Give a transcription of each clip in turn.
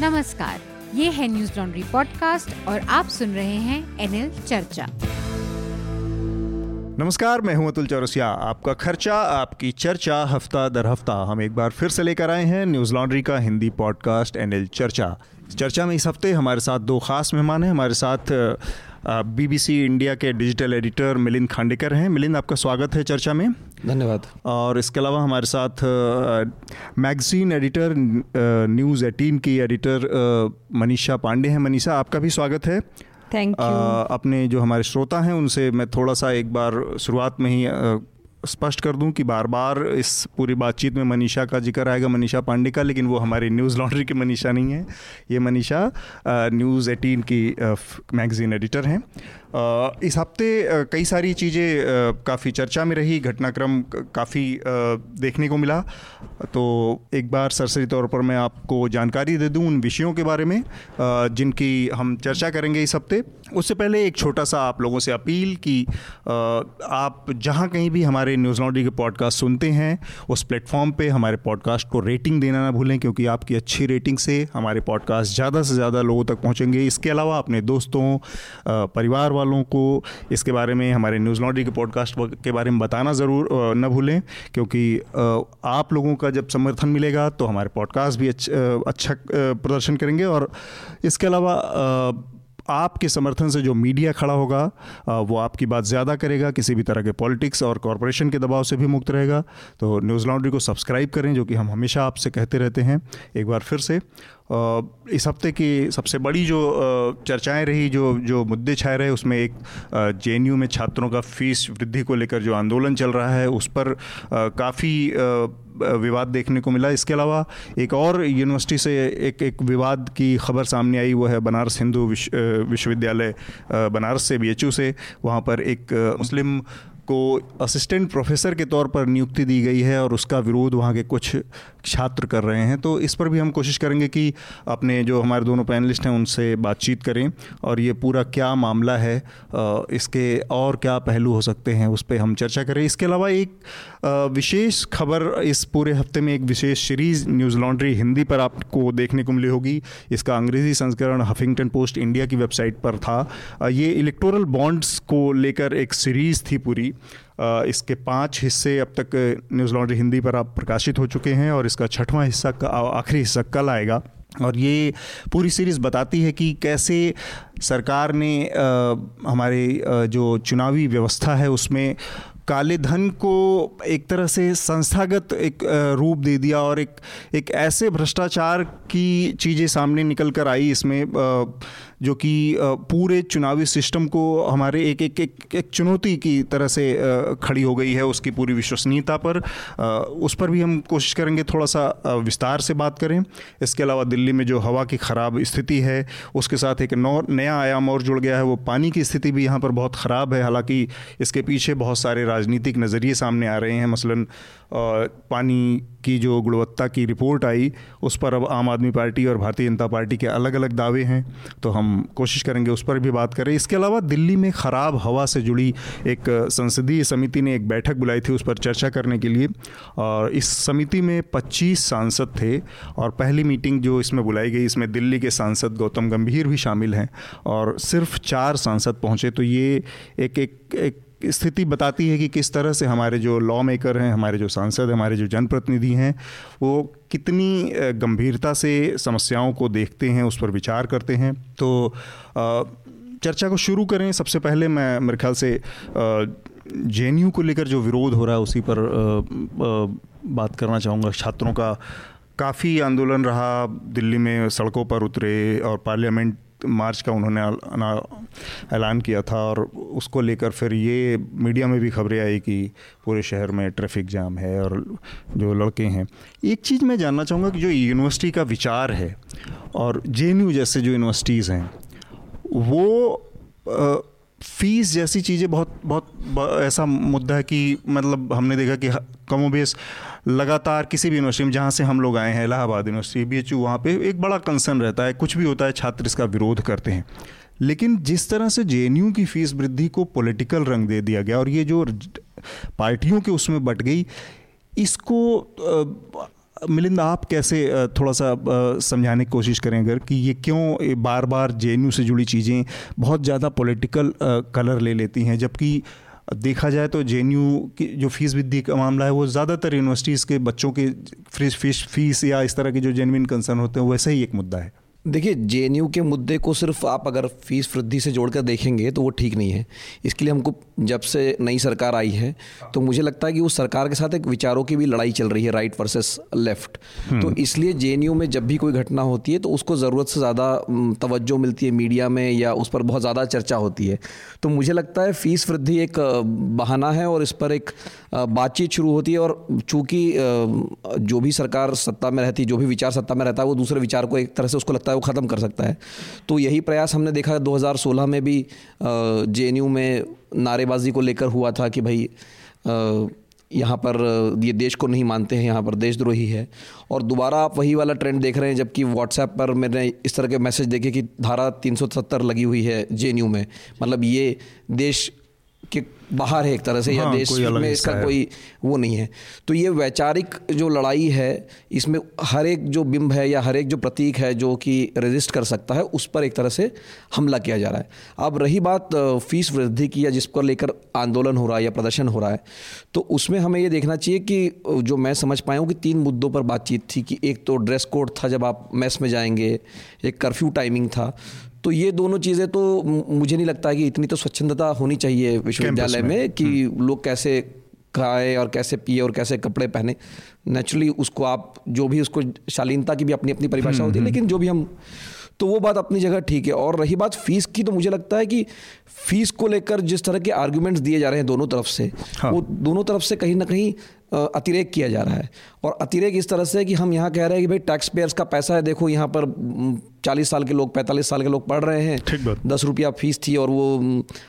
नमस्कार, ये है न्यूज लॉन्ड्री पॉडकास्ट और आप सुन रहे हैं एनएल चर्चा। नमस्कार, मैं हूं अतुल चौरसिया। आपका खर्चा आपकी चर्चा हफ्ता दर हफ्ता हम एक बार फिर से लेकर आए हैं न्यूज़ लॉन्ड्री का हिंदी पॉडकास्ट एनएल चर्चा। इस चर्चा में इस हफ्ते हमारे साथ दो खास मेहमान हैं। हमारे साथ बीबीसी इंडिया के डिजिटल एडिटर मिलिंद खांडेकर हैं। मिलिंद, आपका स्वागत है चर्चा में। धन्यवाद। और इसके अलावा हमारे साथ मैगज़ीन एडिटर, न्यूज़ एटीन की एडिटर मनीषा पांडे हैं। मनीषा, आपका भी स्वागत है। Thank you. अपने जो हमारे श्रोता हैं उनसे मैं थोड़ा सा एक बार शुरुआत में ही स्पष्ट कर दूं कि बार बार इस पूरी बातचीत में मनीषा का जिक्र आएगा, मनीषा पांडे का, लेकिन वो हमारी न्यूज़ लॉन्ड्री की मनीषा नहीं है। ये मनीषा न्यूज़ एटीन की मैगज़ीन एडिटर हैं। इस हफ्ते कई सारी चीज़ें काफ़ी चर्चा में रही, घटनाक्रम काफ़ी देखने को मिला। तो एक बार सरसरी तौर पर मैं आपको जानकारी दे दूं उन विषयों के बारे में जिनकी हम चर्चा करेंगे इस हफ्ते। उससे पहले एक छोटा सा आप लोगों से अपील कि आप जहां कहीं भी हमारे न्यूज़ लॉन्ड्री के पॉडकास्ट सुनते हैं उस प्लेटफॉर्म पे हमारे पॉडकास्ट को रेटिंग देना ना भूलें, क्योंकि आपकी अच्छी रेटिंग से हमारे पॉडकास्ट ज़्यादा से ज़्यादा लोगों तक पहुँचेंगे। इसके अलावा अपने दोस्तों, परिवार वालों को इसके बारे में, हमारे न्यूज़ लॉन्ड्री के पॉडकास्ट के बारे में बताना ज़रूर न भूलें, क्योंकि आप लोगों का जब समर्थन मिलेगा तो हमारे पॉडकास्ट भी अच्छा प्रदर्शन करेंगे। और इसके अलावा आपके समर्थन से जो मीडिया खड़ा होगा वो आपकी बात ज़्यादा करेगा, किसी भी तरह के पॉलिटिक्स और कॉरपोरेशन के दबाव से भी मुक्त रहेगा। तो न्यूज़ लॉन्ड्री को सब्सक्राइब करें, जो कि हम हमेशा आपसे कहते रहते हैं। एक बार फिर से इस हफ्ते की सबसे बड़ी जो चर्चाएं रही, जो मुद्दे छाए रहे, उसमें एक जेएनयू में छात्रों का फीस वृद्धि को लेकर जो आंदोलन चल रहा है उस पर काफ़ी विवाद देखने को मिला। इसके अलावा एक और यूनिवर्सिटी से एक विवाद की खबर सामने आई, वो है बनारस हिंदू विश्वविद्यालय, बनारस से बीएचयू से। वहाँ पर एक मुस्लिम को असिस्टेंट प्रोफेसर के तौर पर नियुक्ति दी गई है और उसका विरोध वहाँ के कुछ छात्र कर रहे हैं। तो इस पर भी हम कोशिश करेंगे कि अपने जो हमारे दोनों पैनलिस्ट हैं उनसे बातचीत करें और ये पूरा क्या मामला है, इसके और क्या पहलू हो सकते हैं, उस पर हम चर्चा करें। इसके अलावा एक विशेष खबर, इस पूरे हफ्ते में एक विशेष सीरीज़ न्यूज़ लॉन्ड्री हिंदी पर आपको देखने को मिली होगी। इसका अंग्रेज़ी संस्करण हफिंगटन पोस्ट इंडिया की वेबसाइट पर था। ये इलेक्टोरल बॉन्ड्स को लेकर एक सीरीज़ थी पूरी। इसके 5 हिस्से अब तक न्यूज़ लॉन्ड्री हिंदी पर आप प्रकाशित हो चुके हैं और इसका 6वां हिस्सा, आखिरी हिस्सा कल आएगा। और ये पूरी सीरीज़ बताती है कि कैसे सरकार ने हमारे जो चुनावी व्यवस्था है उसमें काले धन को एक तरह से संस्थागत एक रूप दे दिया और एक ऐसे भ्रष्टाचार की चीज़ें सामने निकल कर आई इसमें, जो कि पूरे चुनावी सिस्टम को हमारे एक चुनौती की तरह से खड़ी हो गई है। उसकी पूरी विश्वसनीयता पर, उस पर भी हम कोशिश करेंगे थोड़ा सा विस्तार से बात करें। इसके अलावा दिल्ली में जो हवा की ख़राब स्थिति है उसके साथ एक नया आयाम और जुड़ गया है, वो पानी की स्थिति भी यहाँ पर बहुत ख़राब है। हालांकि इसके पीछे बहुत सारे राजनीतिक नज़रिए सामने आ रहे हैं। मसलन पानी की जो गुणवत्ता की रिपोर्ट आई उस पर अब आम आदमी पार्टी और भारतीय जनता पार्टी के अलग अलग दावे हैं, तो हम कोशिश करेंगे उस पर भी बात करें। इसके अलावा दिल्ली में ख़राब हवा से जुड़ी एक संसदीय समिति ने एक बैठक बुलाई थी उस पर चर्चा करने के लिए, और इस समिति में 25 सांसद थे और पहली मीटिंग जो इसमें बुलाई गई इसमें दिल्ली के सांसद गौतम गंभीर भी शामिल हैं और सिर्फ 4 सांसद पहुँचे। तो ये एक स्थिति बताती है कि किस तरह से हमारे जो लॉ मेकर हैं, हमारे जो सांसद, हमारे जो जनप्रतिनिधि हैं, वो कितनी गंभीरता से समस्याओं को देखते हैं, उस पर विचार करते हैं। तो चर्चा को शुरू करें। सबसे पहले मैं, मेरे ख्याल से जेएनयू को लेकर जो विरोध हो रहा है उसी पर बात करना चाहूँगा। छात्रों का काफ़ी आंदोलन रहा, दिल्ली में सड़कों पर उतरे और पार्लियामेंट मार्च का उन्होंने ऐलान किया था, और उसको लेकर फिर ये मीडिया में भी खबरें आई कि पूरे शहर में ट्रैफिक जाम है और जो लड़के हैं। एक चीज़ मैं जानना चाहूँगा कि जो यूनिवर्सिटी का विचार है और जेएनयू जैसे जो यूनिवर्सिटीज़ हैं वो फीस जैसी चीज़ें बहुत ऐसा मुद्दा है कि मतलब हमने देखा कि कमोबेश लगातार किसी भी यूनिवर्सिटी में, जहाँ से हम लोग आए हैं इलाहाबाद यूनिवर्सिटी, बीएचयू, वहाँ पे एक बड़ा कंसर्न रहता है, कुछ भी होता है छात्र इसका विरोध करते हैं। लेकिन जिस तरह से जेएनयू की फ़ीस वृद्धि को पॉलिटिकल रंग दे दिया गया और ये जो पार्टियों के उसमें बट गई, इसको मिलिंद, आप कैसे थोड़ा सा समझाने की कोशिश करें अगर कि ये क्यों बार बार जेएनयू से जुड़ी चीज़ें बहुत ज़्यादा पॉलिटिकल कलर ले लेती हैं, जबकि देखा जाए तो जेएनयू की जो फीस वृद्धि का मामला है वो ज़्यादातर यूनिवर्सिटीज़ के बच्चों के फीस या इस तरह के जो जेन्युइन कंसर्न होते हैं वैसे ही एक मुद्दा है। देखिए, जेएनयू के मुद्दे को सिर्फ आप अगर फीस वृद्धि से जोड़कर देखेंगे तो वो ठीक नहीं है। इसके लिए हमको जब से नई सरकार आई है तो मुझे लगता है कि उस सरकार के साथ एक विचारों की भी लड़ाई चल रही है, राइट वर्सेस लेफ्ट। तो इसलिए जेएनयू में जब भी कोई घटना होती है तो उसको ज़रूरत से ज़्यादा तवज्जो मिलती है मीडिया में या उस पर बहुत ज़्यादा चर्चा होती है। तो मुझे लगता है फीस वृद्धि एक बहाना है और इस पर एक बातचीत शुरू होती है। और चूँकि जो भी सरकार सत्ता में रहती, जो भी विचार सत्ता में रहता है वो दूसरे विचार को एक तरह से उसको लगता है वो ख़त्म कर सकता है। तो यही प्रयास हमने देखा 2016 में भी जेएनयू में नारेबाजी को लेकर हुआ था कि भाई यहाँ पर ये देश को नहीं मानते हैं, यहाँ पर देशद्रोही है। और दोबारा आप वही वाला ट्रेंड देख रहे हैं, जबकि व्हाट्सएप पर मैंने इस तरह के मैसेज देखे कि धारा 370 लगी हुई है जेएनयू में, मतलब ये देश के बाहर है एक तरह से, या देश में इसका कोई वो नहीं है। तो ये वैचारिक जो लड़ाई है इसमें हर एक जो बिंब है या हर एक जो प्रतीक है जो कि रेजिस्ट कर सकता है उस पर एक तरह से हमला किया जा रहा है। अब रही बात फीस वृद्धि की या जिस पर लेकर आंदोलन हो रहा है या प्रदर्शन हो रहा है, तो उसमें हमें ये देखना चाहिए कि जो मैं समझ पाया हूँ कि तीन मुद्दों पर बातचीत थी कि एक तो ड्रेस कोड था जब आप मेस में जाएंगे, एक कर्फ्यू टाइमिंग था। तो ये दोनों चीज़ें तो मुझे नहीं लगता है कि इतनी तो स्वच्छंदता होनी चाहिए विश्वविद्यालय में कि लोग कैसे खाएं और कैसे पिए और कैसे कपड़े पहने। नेचुरली उसको आप जो भी उसको शालीनता की भी अपनी अपनी परिभाषा होती है, लेकिन जो भी हम तो वो बात अपनी जगह ठीक है। और रही बात फीस की, तो मुझे लगता है कि फीस को लेकर जिस तरह के आर्ग्यूमेंट्स दिए जा रहे हैं दोनों तरफ से, वो दोनों तरफ से कहीं ना कहीं अतिरेक किया जा रहा है। और अतिरेक इस तरह से कि हम यहाँ कह रहे हैं कि भाई टैक्स पेयर्स का पैसा है, देखो यहाँ पर 40 साल के लोग 45 साल के लोग पढ़ रहे हैं, 10 रुपया फीस थी और वो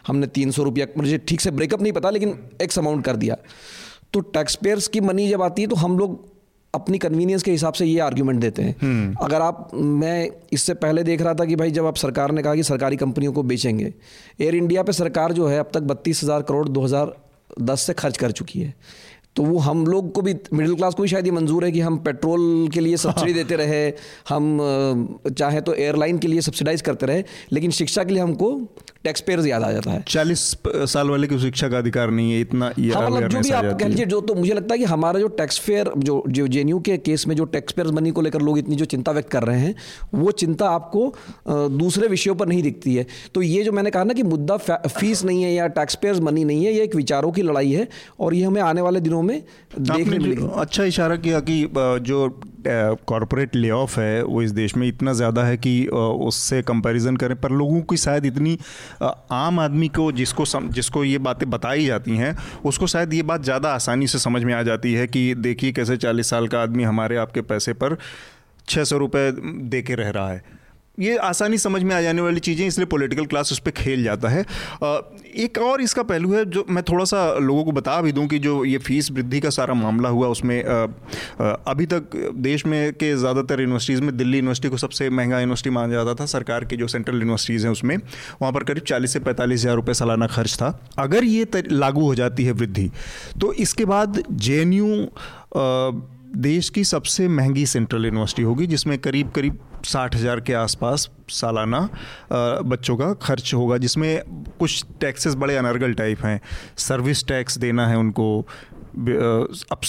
हमने 300 रुपया, मुझे ठीक से ब्रेकअप नहीं पता लेकिन एक्स अमाउंट कर दिया। तो टैक्स पेयर्स की मनी जब आती है तो हम लोग अपनी कन्वीनियंस के हिसाब से ये आर्ग्यूमेंट देते हैं। अगर आप, मैं इससे पहले देख रहा था कि भाई जब आप सरकार ने कहा कि सरकारी कंपनियों को बेचेंगे, एयर इंडिया पे सरकार जो है अब तक 32,000 करोड़ 2010 से खर्च कर चुकी है। तो वो हम लोग को भी, मिडिल क्लास को भी शायद ये मंजूर है कि हम पेट्रोल के लिए सब्सिडी देते रहे, हम चाहे तो एयरलाइन के लिए सब्सिडाइज करते रहे, लेकिन शिक्षा के लिए हमको टैक्स पेयर्स याद आ जाता है। 40 साल वाले की शिक्षा का अधिकार नहीं है, इतना मतलब जो भी आप कह लीजिए जो। तो मुझे लगता है कि हमारा जो टैक्स पेयर, जो जेएनयू के केस में जो टैक्स पेयर्स मनी को लेकर लोग इतनी जो चिंता व्यक्त कर रहे हैं, वो चिंता आपको दूसरे विषयों पर नहीं दिखती है। तो ये जो मैंने कहा ना कि मुद्दा फीस नहीं है या टैक्स पेयर्स मनी नहीं है, ये एक विचारों की लड़ाई है और ये हमें आने वाले दिनों में देखने मिलेगी। अच्छा इशारा किया कि जो कॉर्पोरेट ले ऑफ है वो इस देश में इतना ज़्यादा है कि उससे कंपैरिजन करें, पर लोगों की शायद इतनी आम आदमी को जिसको ये बातें बताई जाती हैं उसको शायद ये बात ज़्यादा आसानी से समझ में आ जाती है कि देखिए कैसे 40 साल का आदमी हमारे आपके पैसे पर 600 रुपये दे के रह रहा है। ये आसानी समझ में आ जाने वाली चीज़ें, इसलिए पॉलिटिकल क्लास उस पर खेल जाता है। एक और इसका पहलू है जो मैं थोड़ा सा लोगों को बता भी दूं कि जो ये फीस वृद्धि का सारा मामला हुआ उसमें अभी तक देश में के ज़्यादातर यूनिवर्सिटीज़ में दिल्ली यूनिवर्सिटी को सबसे महंगा यूनिवर्सिटी माना जाता था। सरकार की जो सेंट्रल यूनिवर्सिटीज़ हैं उसमें वहाँ पर करीब 40 से 45,000 रुपये सालाना खर्च था। अगर ये लागू हो जाती है वृद्धि तो इसके बाद जेएनयू देश की सबसे महंगी सेंट्रल यूनिवर्सिटी होगी, जिसमें करीब करीब 60,000 के आसपास सालाना बच्चों का खर्च होगा, जिसमें कुछ टैक्सेस बड़े अनर्गल टाइप हैं। सर्विस टैक्स देना है उनको। अब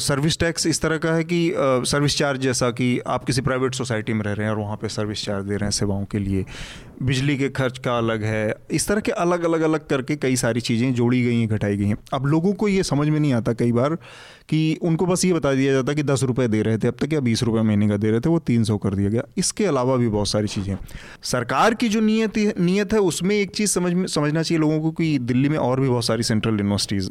सर्विस टैक्स इस तरह का है कि सर्विस चार्ज, जैसा कि आप किसी प्राइवेट सोसाइटी में रह रहे हैं और वहाँ पे सर्विस चार्ज दे रहे हैं सेवाओं के लिए। बिजली के खर्च का अलग है। इस तरह के अलग अलग अलग करके कई सारी चीज़ें जोड़ी गई हैं, घटाई गई हैं। अब लोगों को ये समझ में नहीं आता कई बार कि उनको बस ये बता दिया जाता कि 10 रुपये दे रहे थे अब तक या 20 रुपये महीने का दे रहे थे, वो 300 कर दिया गया। इसके अलावा भी बहुत सारी चीज़ें सरकार की जो नीयत है उसमें एक चीज़ समझना चाहिए लोगों को कि दिल्ली में और भी बहुत सारी सेंट्रल यूनिवर्सिटीज़,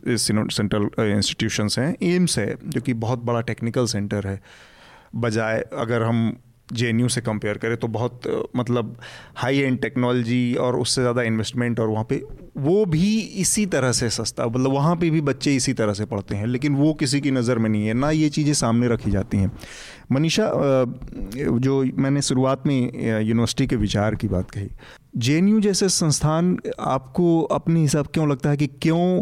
सेंट्रल इंस्टीट्यूशंस हैं। एम्स है जो कि बहुत बड़ा टेक्निकल सेंटर है, बजाय अगर हम जेएनयू से कंपेयर करें तो बहुत मतलब हाई एंड टेक्नोलॉजी और उससे ज़्यादा इन्वेस्टमेंट, और वहाँ पे वो भी इसी तरह से सस्ता, मतलब वहाँ पे भी बच्चे इसी तरह से पढ़ते हैं, लेकिन वो किसी की नज़र में नहीं है, ना ये चीज़ें सामने रखी जाती हैं। मनीषा, जो मैंने शुरुआत में यूनिवर्सिटी के विचार की बात कही, जेएनयू जैसे संस्थान आपको अपने हिसाब क्यों लगता है कि क्यों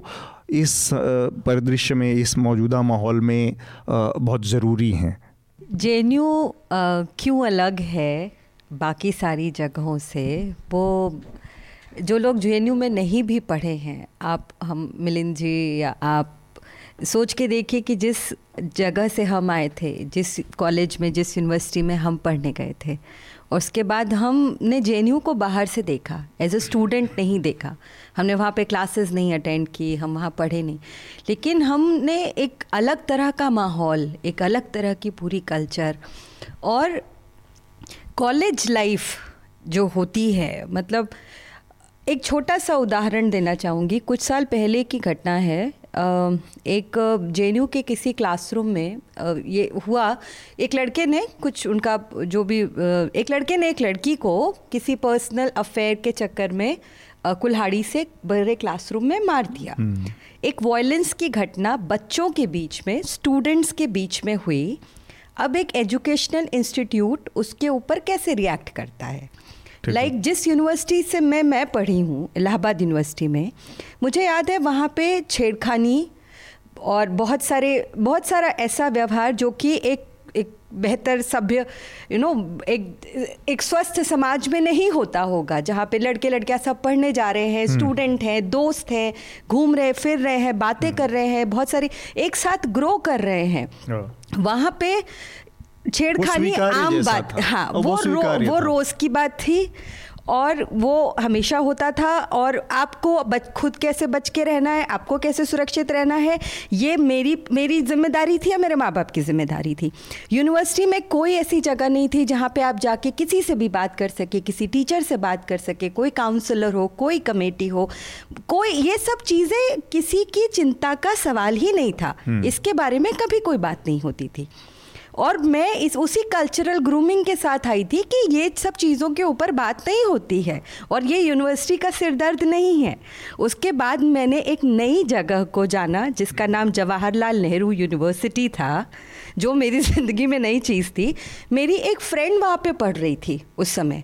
इस परिदृश्य में, इस मौजूदा माहौल में बहुत ज़रूरी हैं? जेएनयू क्यों अलग है बाकी सारी जगहों से, वो जो लोग जेएनयू में नहीं भी पढ़े हैं, आप हम मिलिंद जी या आप सोच के देखिए कि जिस जगह से हम आए थे, जिस कॉलेज में जिस यूनिवर्सिटी में हम पढ़ने गए थे, और उसके बाद हमने जेएनयू को बाहर से देखा, एज अ स्टूडेंट नहीं देखा, हमने वहाँ पे क्लासेस नहीं अटेंड की, हम वहाँ पढ़े नहीं, लेकिन हमने एक अलग तरह का माहौल, एक अलग तरह की पूरी कल्चर और कॉलेज लाइफ जो होती है। मतलब एक छोटा सा उदाहरण देना चाहूँगी, कुछ साल पहले की घटना है। एक जेएनयू के किसी क्लासरूम में ये हुआ, एक लड़के ने कुछ उनका जो भी एक लड़के ने एक लड़की को किसी पर्सनल अफेयर के चक्कर में कुल्हाड़ी से बड़े क्लासरूम में मार दिया। एक वॉयलेंस की घटना बच्चों के बीच में, स्टूडेंट्स के बीच में हुई। अब एक एजुकेशनल इंस्टीट्यूट उसके ऊपर कैसे रिएक्ट करता है? लाइक जिस यूनिवर्सिटी से मैं पढ़ी हूँ, इलाहाबाद यूनिवर्सिटी में, मुझे याद है वहाँ पे छेड़खानी और बहुत सारा ऐसा व्यवहार जो कि एक बेहतर सभ्य एक स्वस्थ समाज में नहीं होता होगा, जहाँ पे लड़के लड़कियाँ सब पढ़ने जा रहे हैं, स्टूडेंट हैं, दोस्त हैं, घूम रहे फिर रहे हैं, बातें कर रहे हैं, बहुत सारी एक साथ ग्रो कर रहे हैं। वहाँ पे छेड़खानी आम बात, हाँ, वो रोज़ की बात थी और वो हमेशा होता था। और आपको खुद कैसे बच के रहना है, आपको कैसे सुरक्षित रहना है, ये मेरी जिम्मेदारी थी या मेरे माँ बाप की जिम्मेदारी थी। यूनिवर्सिटी में कोई ऐसी जगह नहीं थी जहाँ पे आप जाके किसी से भी बात कर सके, किसी टीचर से बात कर सके, कोई काउंसलर हो, कोई कमेटी हो, कोई ये सब चीज़ें, किसी की चिंता का सवाल ही नहीं था, इसके बारे में कभी कोई बात नहीं होती थी। और मैं इस उसी कल्चरल ग्रूमिंग के साथ आई थी कि ये सब चीज़ों के ऊपर बात नहीं होती है और ये यूनिवर्सिटी का सिरदर्द नहीं है। उसके बाद मैंने एक नई जगह को जाना जिसका नाम जवाहरलाल नेहरू यूनिवर्सिटी था, जो मेरी ज़िंदगी में नई चीज़ थी। मेरी एक फ्रेंड वहाँ पे पढ़ रही थी उस समय,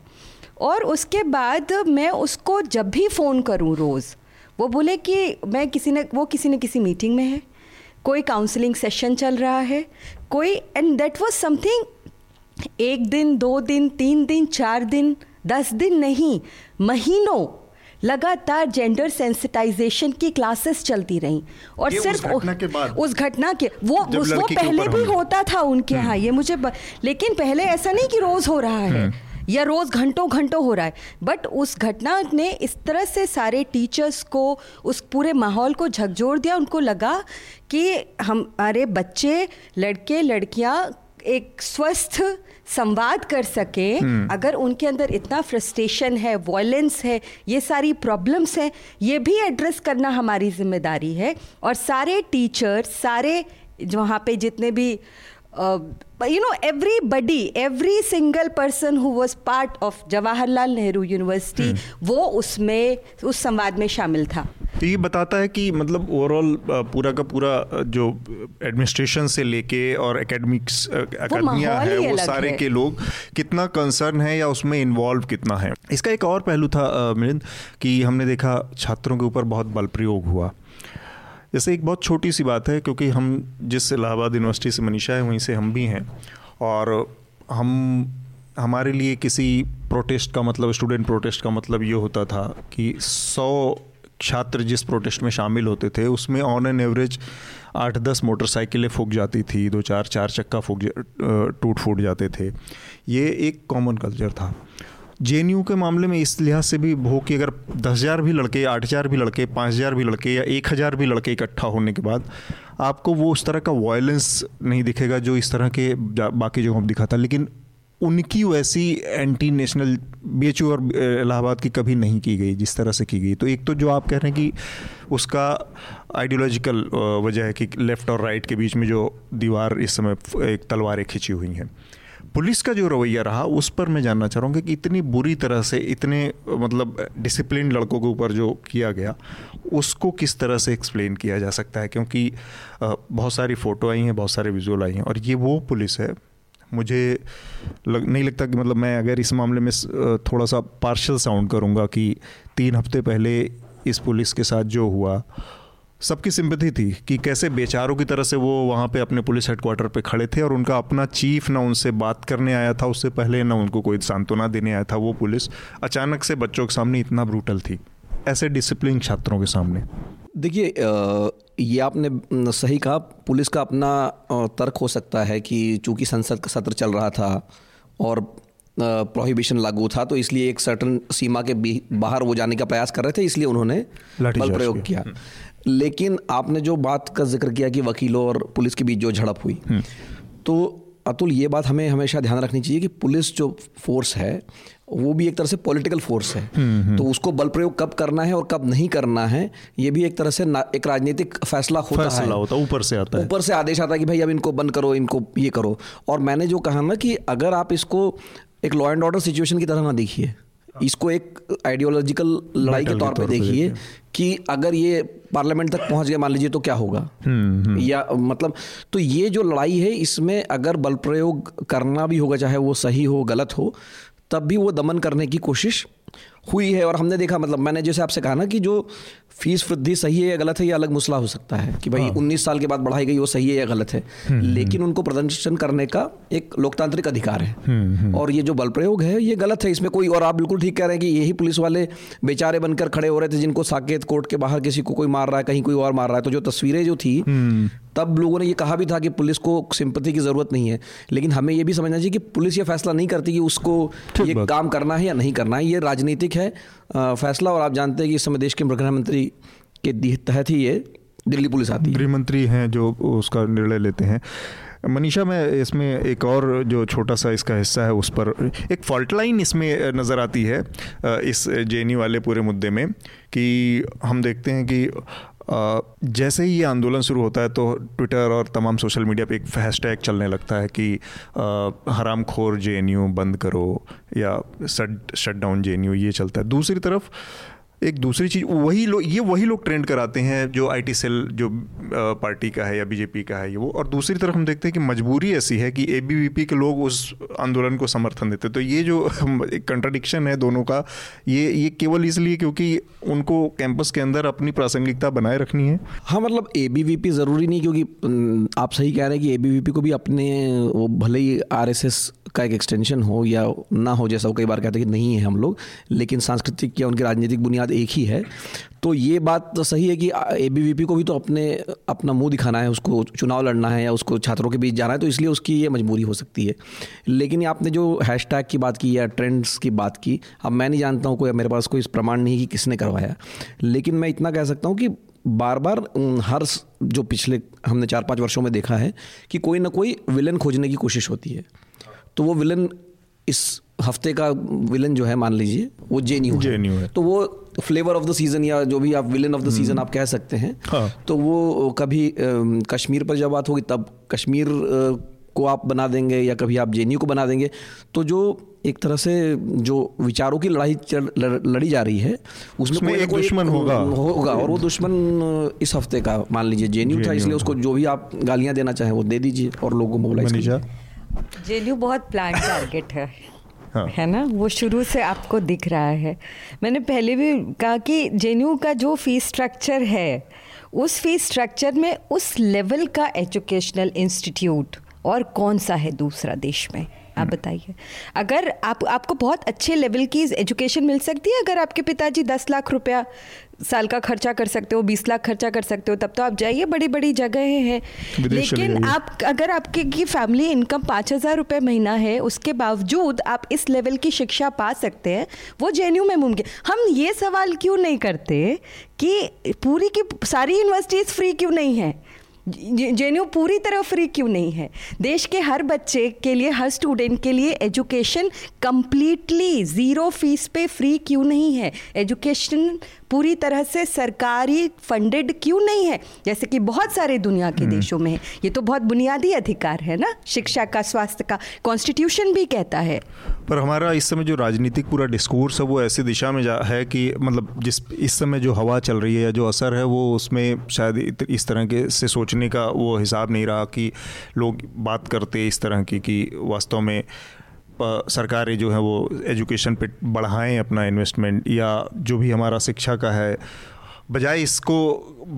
और उसके बाद मैं उसको जब भी फ़ोन करूँ रोज़, वो बोले कि वो किसी न किसी मीटिंग में है, कोई काउंसलिंग सेशन चल रहा है, कोई, एंड दैट वाज समथिंग। एक दिन, 2 दिन, 3 दिन, 4 दिन, 10 दिन नहीं, महीनों लगातार जेंडर सेंसिटाइजेशन की क्लासेस चलती रहीं। और सिर्फ उस घटना के वो पहले भी होता था उनके यहाँ, ये मुझे लेकिन पहले ऐसा नहीं कि रोज़ हो रहा है या रोज़ घंटों हो रहा है, बट उस घटना ने इस तरह से सारे टीचर्स को, उस पूरे माहौल को झकझोर दिया। उनको लगा कि हमारे बच्चे, लड़के लड़कियां एक स्वस्थ संवाद कर सके, अगर उनके अंदर इतना फ्रस्ट्रेशन है, वॉयलेंस है, ये सारी प्रॉब्लम्स हैं, ये भी एड्रेस करना हमारी जिम्मेदारी है। और सारे टीचर्स, सारे वहाँ पे जितने भी everybody, every single person who was part of Jawaharlal Nehru university, वो उसमें उस संवाद में शामिल था। तो ये बताता है कि मतलब ओवरऑल पूरा का पूरा जो एडमिनिस्ट्रेशन से लेके और एकेडमिक्स अकादमिया है, वो सारे है। के लोग कितना कंसर्न है या उसमें इन्वॉल्व कितना है। इसका एक और पहलू था मिलिंद, कि हमने देखा छात्रों के ऊपर बहुत बल प्रयोग हुआ। जैसे एक बहुत छोटी सी बात है, क्योंकि हम जिस इलाहाबाद यूनिवर्सिटी से मनीषा है, वहीं से हम भी हैं, और हमारे लिए किसी प्रोटेस्ट का मतलब, स्टूडेंट प्रोटेस्ट का मतलब ये होता था कि 100 छात्र जिस प्रोटेस्ट में शामिल होते थे, उसमें ऑन एन एवरेज 8-10 मोटरसाइकिलें फूक जाती थी, 2-4 चक्का टूट फूट जाते थे। ये एक कॉमन कल्चर था। जेएनयू के मामले में इस लिहाज से भी हो कि अगर 10,000 भी लड़के, 8,000 भी लड़के, 5,000 भी लड़के या 1,000 भी लड़के इकट्ठा होने के बाद आपको वो उस तरह का वायलेंस नहीं दिखेगा जो इस तरह के बाकी जगहों पर दिखा था। लेकिन उनकी वैसी एंटी नेशनल बीएचयू और इलाहाबाद की कभी नहीं की गई जिस तरह से की गई। तो एक तो जो आप कह रहे हैं कि उसका आइडियोलॉजिकल वजह है कि लेफ़्ट और राइट के बीच में जो दीवार इस समय एक तलवारें खिंची हुई हैं। पुलिस का जो रवैया रहा उस पर मैं जानना चाह रहा हूँ कि इतनी बुरी तरह से, इतने मतलब डिसिप्लिन लड़कों के ऊपर जो किया गया, उसको किस तरह से एक्सप्लेन किया जा सकता है? क्योंकि बहुत सारी फ़ोटो आई हैं, बहुत सारे विजुअल आई हैं, और ये वो पुलिस है। मुझे नहीं लगता कि मतलब मैं अगर इस मामले में थोड़ा सा पार्शल साउंड करूँगा कि 3 हफ्ते पहले इस पुलिस के साथ जो हुआ सबकी सिंपैथी थी कि कैसे बेचारों की तरह से वो वहाँ पे अपने पुलिस हेडक्वार्टर पे खड़े थे और उनका अपना चीफ ना उनसे बात करने आया था उससे पहले, ना उनको कोई सांत्वना देने आया था। वो पुलिस अचानक से बच्चों के सामने इतना ब्रूटल थी, ऐसे डिसिप्लिन छात्रों के सामने। देखिए, ये आपने सही कहा, पुलिस का अपना तर्क हो सकता है कि चूँकि संसद का सत्र चल रहा था और प्रोहिबिशन लागू था तो इसलिए एक सर्टन सीमा के बाहर वो जाने का प्रयास कर रहे थे, इसलिए उन्होंने बल प्रयोग किया। लेकिन आपने जो बात का जिक्र किया कि वकीलों और पुलिस के बीच जो झड़प हुई, तो अतुल ये बात हमें हमेशा ध्यान रखनी चाहिए कि पुलिस जो फोर्स है वो भी एक तरह से पॉलिटिकल फोर्स है, तो उसको बल प्रयोग कब करना है और कब नहीं करना है ये भी एक तरह से एक राजनीतिक फैसला होता है, ऊपर से आदेश आता है कि भाई अब इनको बंद करो, इनको ये करो। और मैंने जो कहा ना कि अगर आप इसको एक लॉ एंड ऑर्डर सिचुएशन की तरह ना देखिए, इसको एक आइडियोलॉजिकल लड़ाई के तौर पे देखिए कि अगर ये पार्लियामेंट तक पहुंच गए मान लीजिए तो क्या होगा, या मतलब तो ये जो लड़ाई है इसमें अगर बल प्रयोग करना भी होगा, चाहे वो सही हो गलत हो, तब भी वो दमन करने की कोशिश हुई है। और हमने देखा, मतलब मैंने जैसे आपसे कहा ना कि जो फीस वृद्धि सही है या गलत है ये अलग मसला हो सकता है कि भाई 19 साल के बाद बढ़ाई गई वो सही है या गलत है, लेकिन उनको प्रदर्शन करने का एक लोकतांत्रिक अधिकार है और ये जो बल प्रयोग है ये गलत है, इसमें कोई। और आप बिल्कुल ठीक कह रहे हैं कि यही पुलिस वाले बेचारे बनकर खड़े हो रहे थे जिनको साकेत कोर्ट के बाहर किसी को कोई मार रहा है, कहीं कोई और मार रहा है, तो जो तस्वीरें जो थी तब लोगों ने ये कहा भी था कि पुलिस को सिंपैथी की ज़रूरत नहीं है। लेकिन हमें ये भी समझना चाहिए कि पुलिस ये फैसला नहीं करती कि उसको ये काम करना है या नहीं करना है, ये राजनीतिक है फैसला। और आप जानते हैं कि इस समय देश के गृहमंत्री के तहत ही ये दिल्ली पुलिस आती है, गृहमंत्री हैं जो उसका निर्णय लेते हैं। मनीषा, मैं इसमें एक और जो छोटा सा इसका हिस्सा है उस पर एक फॉल्ट लाइन इसमें नज़र आती है इस जेएनयू वाले पूरे मुद्दे में, कि हम देखते हैं कि जैसे ही ये आंदोलन शुरू होता है तो ट्विटर और तमाम सोशल मीडिया पे एक हैशटैग चलने लगता है कि हरामखोर जेएनयू बंद करो या शट डाउन जेएनयू ये चलता है। दूसरी तरफ एक दूसरी चीज़, वही लोग ट्रेंड कराते हैं जो आईटी सेल जो पार्टी का है या बीजेपी का है ये वो। और दूसरी तरफ हम देखते हैं कि मजबूरी ऐसी है कि एबीवीपी के लोग उस आंदोलन को समर्थन देते हैं। तो ये जो एक कंट्राडिक्शन है दोनों का, ये केवल इसलिए क्योंकि उनको कैंपस के अंदर अपनी प्रासंगिकता बनाए रखनी है। हाँ, मतलब एबीवीपी ज़रूरी नहीं, क्योंकि आप सही कह रहे हैं कि एबीवीपी को भी अपने वो भले ही आरएसएस का एक एक्सटेंशन हो या ना हो, जैसा वो कई बार कहते हैं कि नहीं है हम लोग, लेकिन सांस्कृतिक या उनकी राजनीतिक बुनियाद एक ही है। तो ये बात तो सही है कि एबीवीपी को भी तो अपना मुंह दिखाना है, उसको चुनाव लड़ना है या उसको छात्रों के बीच जाना है, तो इसलिए उसकी ये मजबूरी हो सकती है। लेकिन आपने जो हैशटैग की बात की या ट्रेंड्स की बात की, अब मैं नहीं जानता हूँ, कोई मेरे पास कोई प्रमाण नहीं कि किसने करवाया, लेकिन मैं इतना कह सकता हूँ कि बार बार हर जो पिछले हमने 4-5 वर्षों में देखा है कि कोई ना कोई विलन खोजने की कोशिश होती है। तो वो विलन, इस हफ्ते का विलन जो है मान लीजिए वो जेएनयू है, तो वो फ्लेवर ऑफ द सीजन या जो भी आप विलन ऑफ द सीजन आप कह सकते हैं। हाँ। तो वो कभी कश्मीर पर जब बात होगी तब कश्मीर को आप बना देंगे या कभी आप जेएनयू को बना देंगे। तो जो एक तरह से जो विचारों की लड़ाई लड़ी जा रही है उसमें एक दुश्मन होगा और वो दुश्मन इस हफ्ते का मान लीजिए जेएनयू था, इसलिए उसको जो भी आप गालियां देना चाहें वो दे दीजिए और लोगों को मोबाइलाइज कीजिए। जेएनयू बहुत प्लान टारगेट है। हाँ। है ना, वो शुरू से आपको दिख रहा है। मैंने पहले भी कहा कि जेएनयू का जो फीस स्ट्रक्चर है उस फीस स्ट्रक्चर में उस लेवल का एजुकेशनल इंस्टीट्यूट और कौन सा है दूसरा देश में, आप बताइए। अगर आपको बहुत अच्छे लेवल की एजुकेशन मिल सकती है, अगर आपके पिताजी 10 लाख रुपया साल का खर्चा कर सकते हो, 20 लाख खर्चा कर सकते हो, तब तो आप जाइए, बड़ी बड़ी जगहें हैं। लेकिन आप अगर आपके की फैमिली इनकम 5,000 रुपये महीना है, उसके बावजूद आप इस लेवल की शिक्षा पा सकते हैं, वो जेएनयू में मुमकिन। हम ये सवाल क्यों नहीं करते कि पूरी की सारी यूनिवर्सिटीज़ फ्री क्यों नहीं है, जेएनयू पूरी तरह फ्री क्यों नहीं है। देश के हर बच्चे के लिए, हर स्टूडेंट के लिए एजुकेशन कम्प्लीटली ज़ीरो फीस पे फ्री क्यों नहीं है, एजुकेशन पूरी तरह से सरकारी फंडेड क्यों नहीं है, जैसे कि बहुत सारे दुनिया के देशों में है। ये तो बहुत बुनियादी अधिकार है ना, शिक्षा का, स्वास्थ्य का, कॉन्स्टिट्यूशन भी कहता है। पर हमारा इस समय जो राजनीतिक पूरा डिस्कोर्स है वो ऐसी दिशा में है कि मतलब जिस इस समय जो हवा चल रही है या जो असर है वो उसमें शायद इस तरह के से सोचने का वो हिसाब नहीं रहा कि लोग बात करते इस तरह की कि वास्तव में सरकारें जो है वो एजुकेशन पे बढ़ाएं अपना इन्वेस्टमेंट, या जो भी हमारा शिक्षा का है बजाय इसको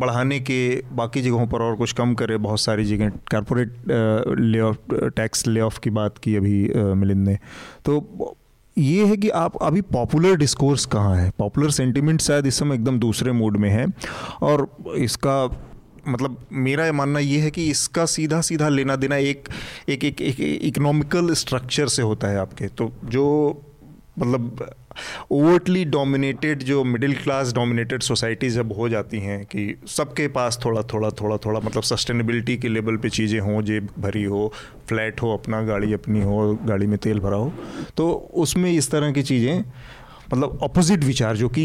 बढ़ाने के बाकी जगहों पर और कुछ कम करे। बहुत सारी जगह कॉर्पोरेट लेऑफ, टैक्स लेऑफ की बात की अभी मिलिंद ने। तो ये है कि आप अभी पॉपुलर डिस्कोर्स कहाँ है, पॉपुलर सेंटिमेंट शायद इस समय एकदम दूसरे मूड में है। और इसका मतलब मेरा मानना ये है कि इसका सीधा सीधा लेना देना एक इकोनॉमिकल स्ट्रक्चर से होता है आपके। तो जो मतलब ओवरटली डोमिनेटेड जो मिडिल क्लास डोमिनेटेड सोसाइटीज़ अब हो जाती हैं कि सबके पास थोड़ा मतलब सस्टेनेबिलिटी के लेवल पे चीज़ें हों, जेब भरी हो, फ्लैट हो अपना, गाड़ी अपनी हो, गाड़ी में तेल भरा हो, तो उसमें इस तरह की चीज़ें मतलब अपोजिट विचार जो कि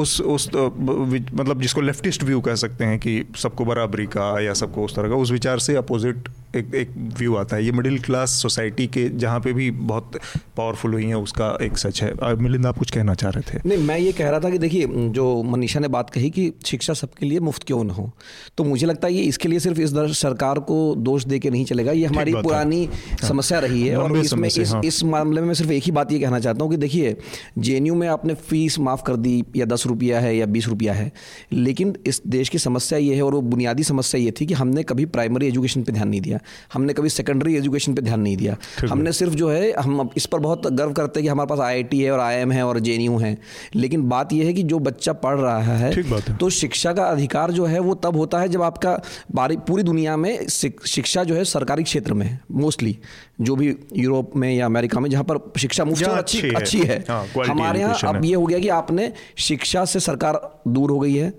उस मतलब जिसको लेफ्टिस्ट व्यू कह सकते हैं कि सबको बराबरी का या सबको उस तरह का, उस विचार से अपोजिट एक व्यू आता है। ये मिडिल क्लास सोसाइटी के जहाँ पे भी बहुत पावरफुल हुई है उसका एक सच है। मिलिंद, आप कुछ कहना चाह रहे थे? नहीं, मैं ये कह रहा था कि देखिए जो मनीषा ने बात कही कि शिक्षा सबके लिए मुफ्त क्यों ना हो, तो मुझे लगता है ये इसके लिए सिर्फ इस सरकार को दोष दे के नहीं चलेगा, ये हमारी पुरानी समस्या रही है। और इसमें इस मामले में मैं सिर्फ एक ही बात ये कहना चाहता हूँ कि देखिए जेएनयू में आपने फीस माफ़ कर दी या 10 रुपया है या 20 रुपया है, लेकिन इस देश की समस्या ये है और वो बुनियादी समस्या ये थी कि हमने कभी प्राइमरी एजुकेशन पर ध्यान नहीं दिया, हमने कभी सेकेंडरी एजुकेशन पे ध्यान नहीं दिया। हमने सिर्फ जो है, हम इस पर बहुत गर्व करते हैं कि हमारे पास आईआईटी है और आईएम है और जेएनयू है, लेकिन बात यह है कि जो बच्चा पढ़ रहा है तो शिक्षा का अधिकार जो है वो तब होता है जब आपका पूरी दुनिया में शिक्षा जो है सरकारी क्षेत्र में है, मोस्टली जो भी यूरोप में या अमेरिका में जहाँ पर शिक्षा मुफ्त और अच्छी है। हमारे यहाँ अब ये हो गया कि आपने शिक्षा से सरकार दूर हो गई है।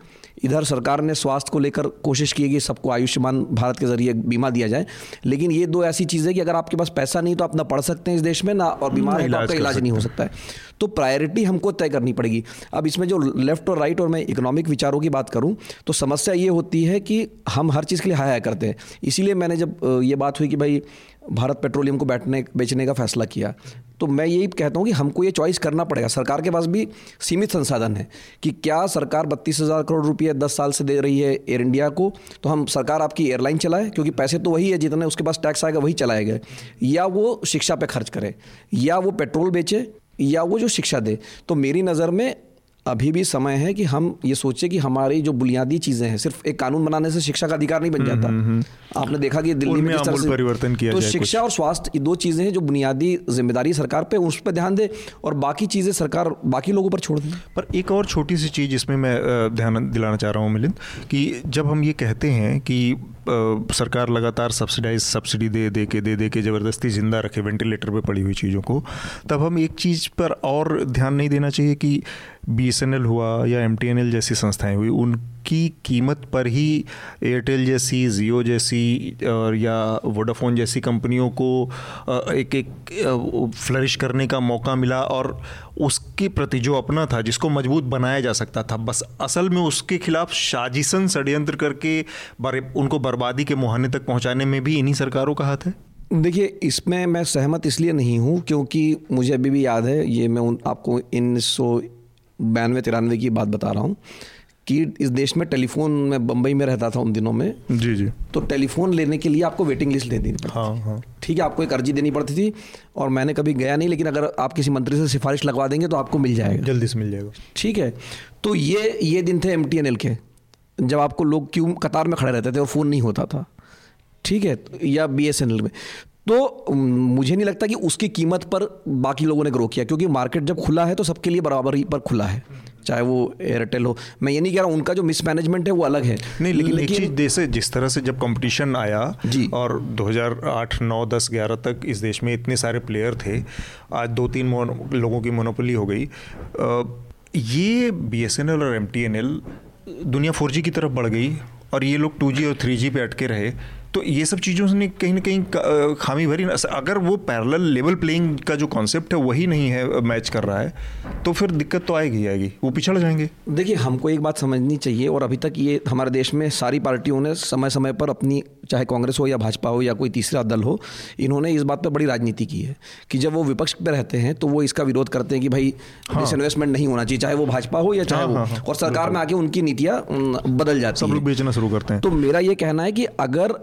इधर सरकार ने स्वास्थ्य को लेकर कोशिश की है कि सबको आयुष्मान भारत के जरिए बीमा दिया जाए, लेकिन ये दो ऐसी चीज़ें कि अगर आपके पास पैसा नहीं तो आप ना पढ़ सकते हैं इस देश में, ना और बीमार है तो आपका इलाज नहीं हो सकता है। तो प्रायोरिटी हमको तय करनी पड़ेगी। अब इसमें जो लेफ्ट और राइट और मैं इकोनॉमिक विचारों की बात करूं तो समस्या ये होती है कि हम हर चीज़ के लिए हाई करते हैं। इसीलिए मैंने जब ये बात हुई कि भाई भारत पेट्रोलियम को बेचने का फैसला किया, तो मैं यही कहता हूँ कि हमको ये चॉइस करना पड़ेगा। सरकार के पास भी सीमित संसाधन है कि क्या सरकार 32,000 करोड़ रुपये 10 साल से दे रही है एयर इंडिया को, तो हम सरकार आपकी एयरलाइन चलाए क्योंकि पैसे तो वही है जितने उसके पास टैक्स आएगा वही चलाए गए, या वो शिक्षा पे खर्च करे, या वो पेट्रोल बेचे, या वो जो शिक्षा दे। तो मेरी नज़र में अभी भी समय है कि हम ये सोचे कि हमारी जो बुनियादी चीज़ें हैं, सिर्फ एक कानून बनाने से शिक्षा का अधिकार नहीं बन जाता। आपने देखा कि दिल्ली में किस तरह से परिवर्तन किया, तो शिक्षा और स्वास्थ्य ये दो चीज़ें हैं जो बुनियादी जिम्मेदारी सरकार पे, उस पर ध्यान दे और बाकी चीज़ें सरकार बाकी लोगों पर छोड़ दे। पर एक और छोटी सी चीज़ इसमें मैं ध्यान दिलाना चाह रहा हूँ मिलिंद, कि जब हम ये कहते हैं कि सरकार लगातार सब्सिडी दे के ज़बरदस्ती ज़िंदा रखे वेंटिलेटर पर पड़ी हुई चीज़ों को, तब हम एक चीज़ पर और ध्यान नहीं देना चाहिए कि बीएसएनएल हुआ या एमटीएनएल जैसी संस्थाएं हुई, उनकी कीमत पर ही एयरटेल जैसी, जियो जैसी और या वोडाफोन जैसी कंपनियों को एक फ्लरिश करने का मौका मिला। और उसके प्रति जो अपना था, जिसको मजबूत बनाया जा सकता था, बस असल में उसके खिलाफ साजिशन षड्यंत्र करके उनको बर्बादी के मुहाने तक पहुंचाने में भी इन्हीं सरकारों का हाथ है। देखिए इसमें मैं सहमत इसलिए नहीं हूँ क्योंकि मुझे अभी भी याद है, ये मैं आपको 1992-93 की बात बता रहा हूँ कि इस देश में टेलीफोन, में बम्बई में रहता था उन दिनों में, जी तो टेलीफोन लेने के लिए आपको वेटिंग लिस्ट लेनी पड़ती थी। हाँ। ठीक है, आपको एक अर्जी देनी पड़ती थी और मैंने कभी गया नहीं, लेकिन अगर आप किसी मंत्री से सिफारिश लगवा देंगे तो आपको मिल जाएगा, जल्दी से मिल जाएगा। ठीक है, तो ये दिन थे एमटीएनएल के, जब आपको लोग क्यों कतार में खड़े रहते थे और फ़ोन नहीं होता था। ठीक है, या बीएसएनएल में, तो मुझे नहीं लगता कि उसकी कीमत पर बाकी लोगों ने ग्रो किया, क्योंकि मार्केट जब खुला है तो सबके लिए बराबरी पर खुला है, चाहे वो एयरटेल हो। मैं ये नहीं कह रहा हूँ उनका जो मिसमैनेजमेंट है वो अलग है, नहीं, लेकिन एक चीज़ जैसे जिस तरह से जब कंपटीशन आया और 2008, 9, 10, 11 तक इस देश में इतने सारे प्लेयर थे, आज 2-3 लोगों की मोनोपोली हो गई। ये बीएसएनएल और एमटीएनएल दुनिया 4G की तरफ बढ़ गई और ये लोग 2G और 3G पे अटके रहे, तो ये सब चीज़ों से कहीं ना कहीं खामी भरी। अगर वो पैरेलल लेवल प्लेइंग का जो कॉन्सेप्ट है वही नहीं है, मैच कर रहा है, तो फिर दिक्कत तो आएगी, वो पिछड़ जाएंगे। देखिए हमको एक बात समझनी चाहिए, और अभी तक ये हमारे देश में सारी पार्टियों ने समय समय पर अपनी, चाहे कांग्रेस हो या भाजपा हो या कोई तीसरा दल हो, इन्होंने इस बात पर बड़ी राजनीति की है कि जब वो विपक्ष पर रहते हैं तो वो इसका विरोध करते हैं कि भाई डिसइन्वेस्टमेंट नहीं होना चाहिए, चाहे वो भाजपा हो या चाहे वो, और सरकार में आके उनकी नीतियाँ बदल जाती हैं, सब लोग बेचना शुरू करते हैं। तो मेरा ये कहना है कि अगर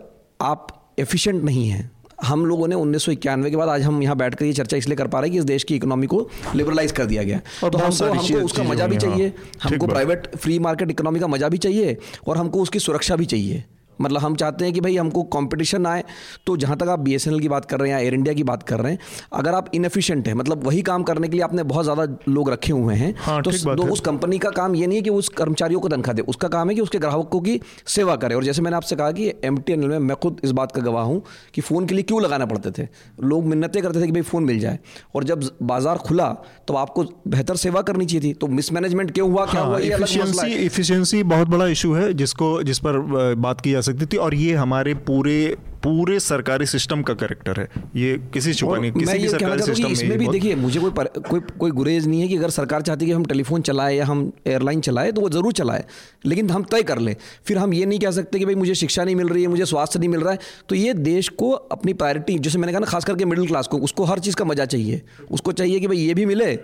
आप एफिशिएंट नहीं हैं, हम लोगों ने 1991 के बाद आज हम यहाँ बैठकर ये चर्चा इसलिए कर पा रहे हैं कि इस देश की इकोनॉमी को लिबरलाइज कर दिया गया है। तो हमको उसका मजा भी चाहिए, हमको प्राइवेट फ्री मार्केट इकोनॉमी का मजा भी चाहिए और हमको उसकी सुरक्षा भी चाहिए। मतलब हम चाहते हैं कि भाई हमको कंपटीशन आए। तो जहाँ तक आप बीएसएनएल की बात कर रहे हैं या एयर इंडिया की बात कर रहे हैं, अगर आप इनएफिशिएंट हैं, मतलब वही काम करने के लिए आपने बहुत ज़्यादा लोग रखे हुए हैं, तो उस कंपनी का काम ये नहीं है कि उस कर्मचारियों को तनख्वाह दे, उसका काम है कि उसके ग्राहकों की सेवा करे। और जैसे मैंने आपसे कहा कि एमटीएनएल में मैं खुद इस बात का गवाह हूँ कि फ़ोन के लिए क्यों लगाना पड़ते थे, लोग मिन्नतें करते थे कि भाई फ़ोन मिल जाए, और जब बाजार खुला तो आपको बेहतर सेवा करनी चाहिए थी। तो मिसमैनेजमेंट क्यों हुआ, क्या हुआ, ये एफिशिएंसी बहुत बड़ा इशू है जिस पर बात की थी। और ये हमारे पूरे सरकारी सिस्टम का करेक्टर है, ये किसी छुपा नहीं, किसी भी सरकारी सिस्टम में। इसमें भी देखिए, मुझे कोई गुरेज नहीं है कि अगर सरकार चाहती है कि हम टेलीफोन चलाएं या हम एयरलाइन चलाएं तो वो ज़रूर चलाएं, लेकिन हम तय कर लें। फिर हम ये नहीं कह सकते कि भाई मुझे शिक्षा नहीं मिल रही है, मुझे स्वास्थ्य नहीं मिल रहा है। तो ये देश को अपनी प्रायोरिटी, जैसे मैंने कहा ना, खास करके मिडिल क्लास को, उसको हर चीज़ का मजा चाहिए। उसको चाहिए कि भाई ये भी मिले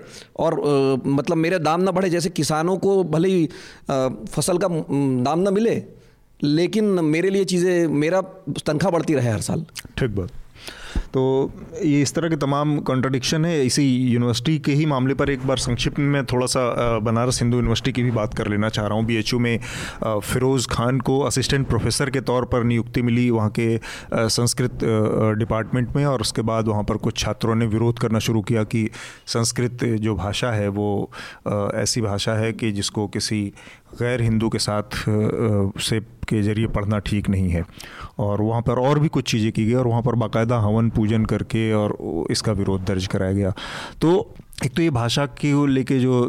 और मतलब मेरे दाम ना बढ़े। जैसे किसानों को भले ही फसल का दाम ना मिले, लेकिन मेरे लिए चीज़ें, मेरा तनख्वाह बढ़ती रहे हर साल। ठीक बात। तो ये इस तरह के तमाम कॉन्ट्रडिक्शन है। इसी यूनिवर्सिटी के ही मामले पर एक बार संक्षिप्त में थोड़ा सा बनारस हिंदू यूनिवर्सिटी की भी बात कर लेना चाह रहा हूँ। BHU में फिरोज़ खान को असिस्टेंट प्रोफेसर के तौर पर नियुक्ति मिली वहाँ के संस्कृत डिपार्टमेंट में, और उसके बाद वहाँ पर कुछ छात्रों ने विरोध करना शुरू किया कि संस्कृत जो भाषा है वो ऐसी भाषा है कि जिसको किसी गैर हिंदू के साथ से के जरिए पढ़ना ठीक नहीं है। और वहाँ पर और भी कुछ चीज़ें की गई और वहाँ पर बाकायदा हवन पूजन करके और इसका विरोध दर्ज कराया गया। तो एक तो ये भाषा के लेके जो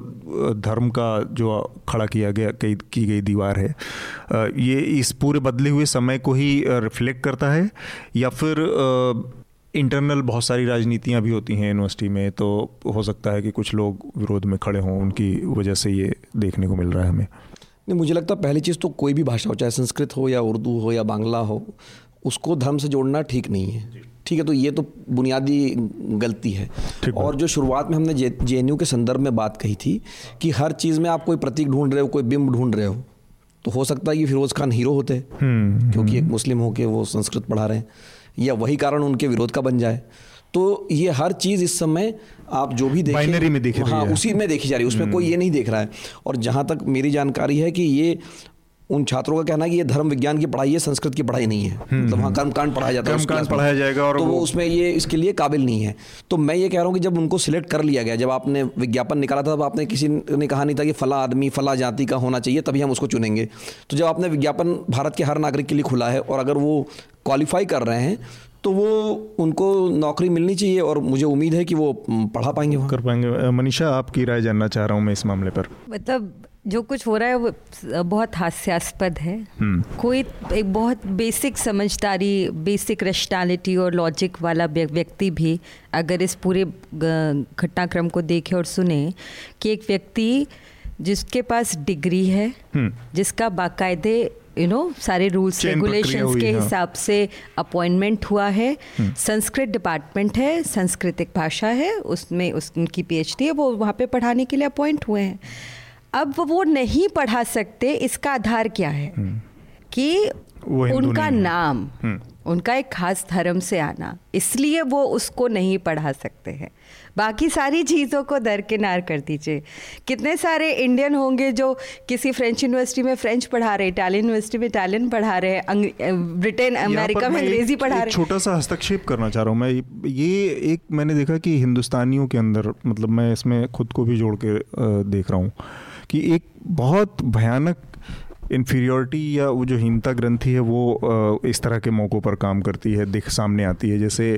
धर्म का जो खड़ा किया गया की गई दीवार है, ये इस पूरे बदले हुए समय को ही रिफ्लेक्ट करता है, या फिर इंटरनल बहुत सारी राजनीतियाँ भी होती हैं यूनिवर्सिटी में, तो हो सकता है कि कुछ लोग विरोध में खड़े हों, उनकी वजह से ये देखने को मिल रहा है हमें। नहीं, मुझे लगता है पहली चीज़ तो कोई भी भाषा हो, चाहे संस्कृत हो या उर्दू हो या बांग्ला हो, उसको धर्म से जोड़ना ठीक नहीं है। ठीक है, तो ये तो बुनियादी गलती है। और जो शुरुआत में हमने JNU के संदर्भ में बात कही थी कि हर चीज़ में आप कोई प्रतीक ढूंढ रहे हो, कोई बिंब ढूंढ रहे हो, तो हो सकता है कि फिरोज़ खान हीरो होते, क्योंकि एक मुस्लिम होकर वो संस्कृत पढ़ा रहे हैं, या वही कारण उनके विरोध का बन जाए। तो ये हर चीज़ इस समय आप जो भी बाइनरी में देखी, हाँ, उसी में देखी जा रही है, उसमें कोई ये नहीं देख रहा है। और जहाँ तक मेरी जानकारी है कि ये उन छात्रों का कहना है कि ये धर्म विज्ञान की पढ़ाई है, संस्कृत की पढ़ाई नहीं है। मतलब वहाँ कर्मकांड पढ़ाया जाता है, कर्मकांड पढ़ाया जाएगा, और तो वो उसमें ये इसके लिए काबिल नहीं है। तो मैं ये कह रहा हूँ कि जब उनको सिलेक्ट कर लिया गया, जब आपने विज्ञापन निकाला था, तब आपने किसी ने कहा नहीं था कि फला आदमी फला जाति का होना चाहिए तभी हम उसको चुनेंगे। तो जब आपने विज्ञापन भारत के हर नागरिक के लिए खुला है और अगर वो क्वालिफाई कर रहे हैं तो वो उनको नौकरी मिलनी चाहिए, और मुझे उम्मीद है कि वो पढ़ा पाएंगे, कर पाएंगे। मनीषा, आपकी राय जानना चाह रहा हूँ मैं इस मामले पर। मतलब जो कुछ हो रहा है वो बहुत हास्यास्पद है। कोई एक बहुत बेसिक समझदारी, बेसिक रैशनैलिटी और लॉजिक वाला व्यक्ति भी अगर इस पूरे घटनाक्रम को देखे और सुने कि एक व्यक्ति जिसके पास डिग्री है, जिसका बाकायदे सारे रूल्स रेगुलेशंस के हिसाब से अपॉइंटमेंट हुआ है, संस्कृत डिपार्टमेंट है, सांस्कृतिक भाषा है, उसमें उनकी PhD है, वो वहाँ पे पढ़ाने के लिए अपॉइंट हुए हैं। अब वो नहीं पढ़ा सकते, इसका आधार क्या है कि उनका नाम, उनका एक खास धर्म से आना, इसलिए वो उसको नहीं पढ़ा सकते हैं। बाकी सारी चीज़ों को दरकिनार कर दीजिए। कितने सारे इंडियन होंगे जो किसी फ्रेंच यूनिवर्सिटी में फ्रेंच पढ़ा रहे, इटालियन यूनिवर्सिटी में इटालियन पढ़ा रहे, ब्रिटेन अमेरिका में अंग्रेजी पढ़ा रहे। छोटा सा हस्तक्षेप करना चाह रहा हूँ मैं। ये एक मैंने देखा कि हिंदुस्तानियों के अंदर, मतलब मैं इसमें खुद को भी जोड़ के देख रहा हूँ कि एक बहुत भयानक इन्फीरियॉरिटी या वो जो हीनता ग्रंथि है वो इस तरह के मौक़ों पर काम करती है, दिख सामने आती है। जैसे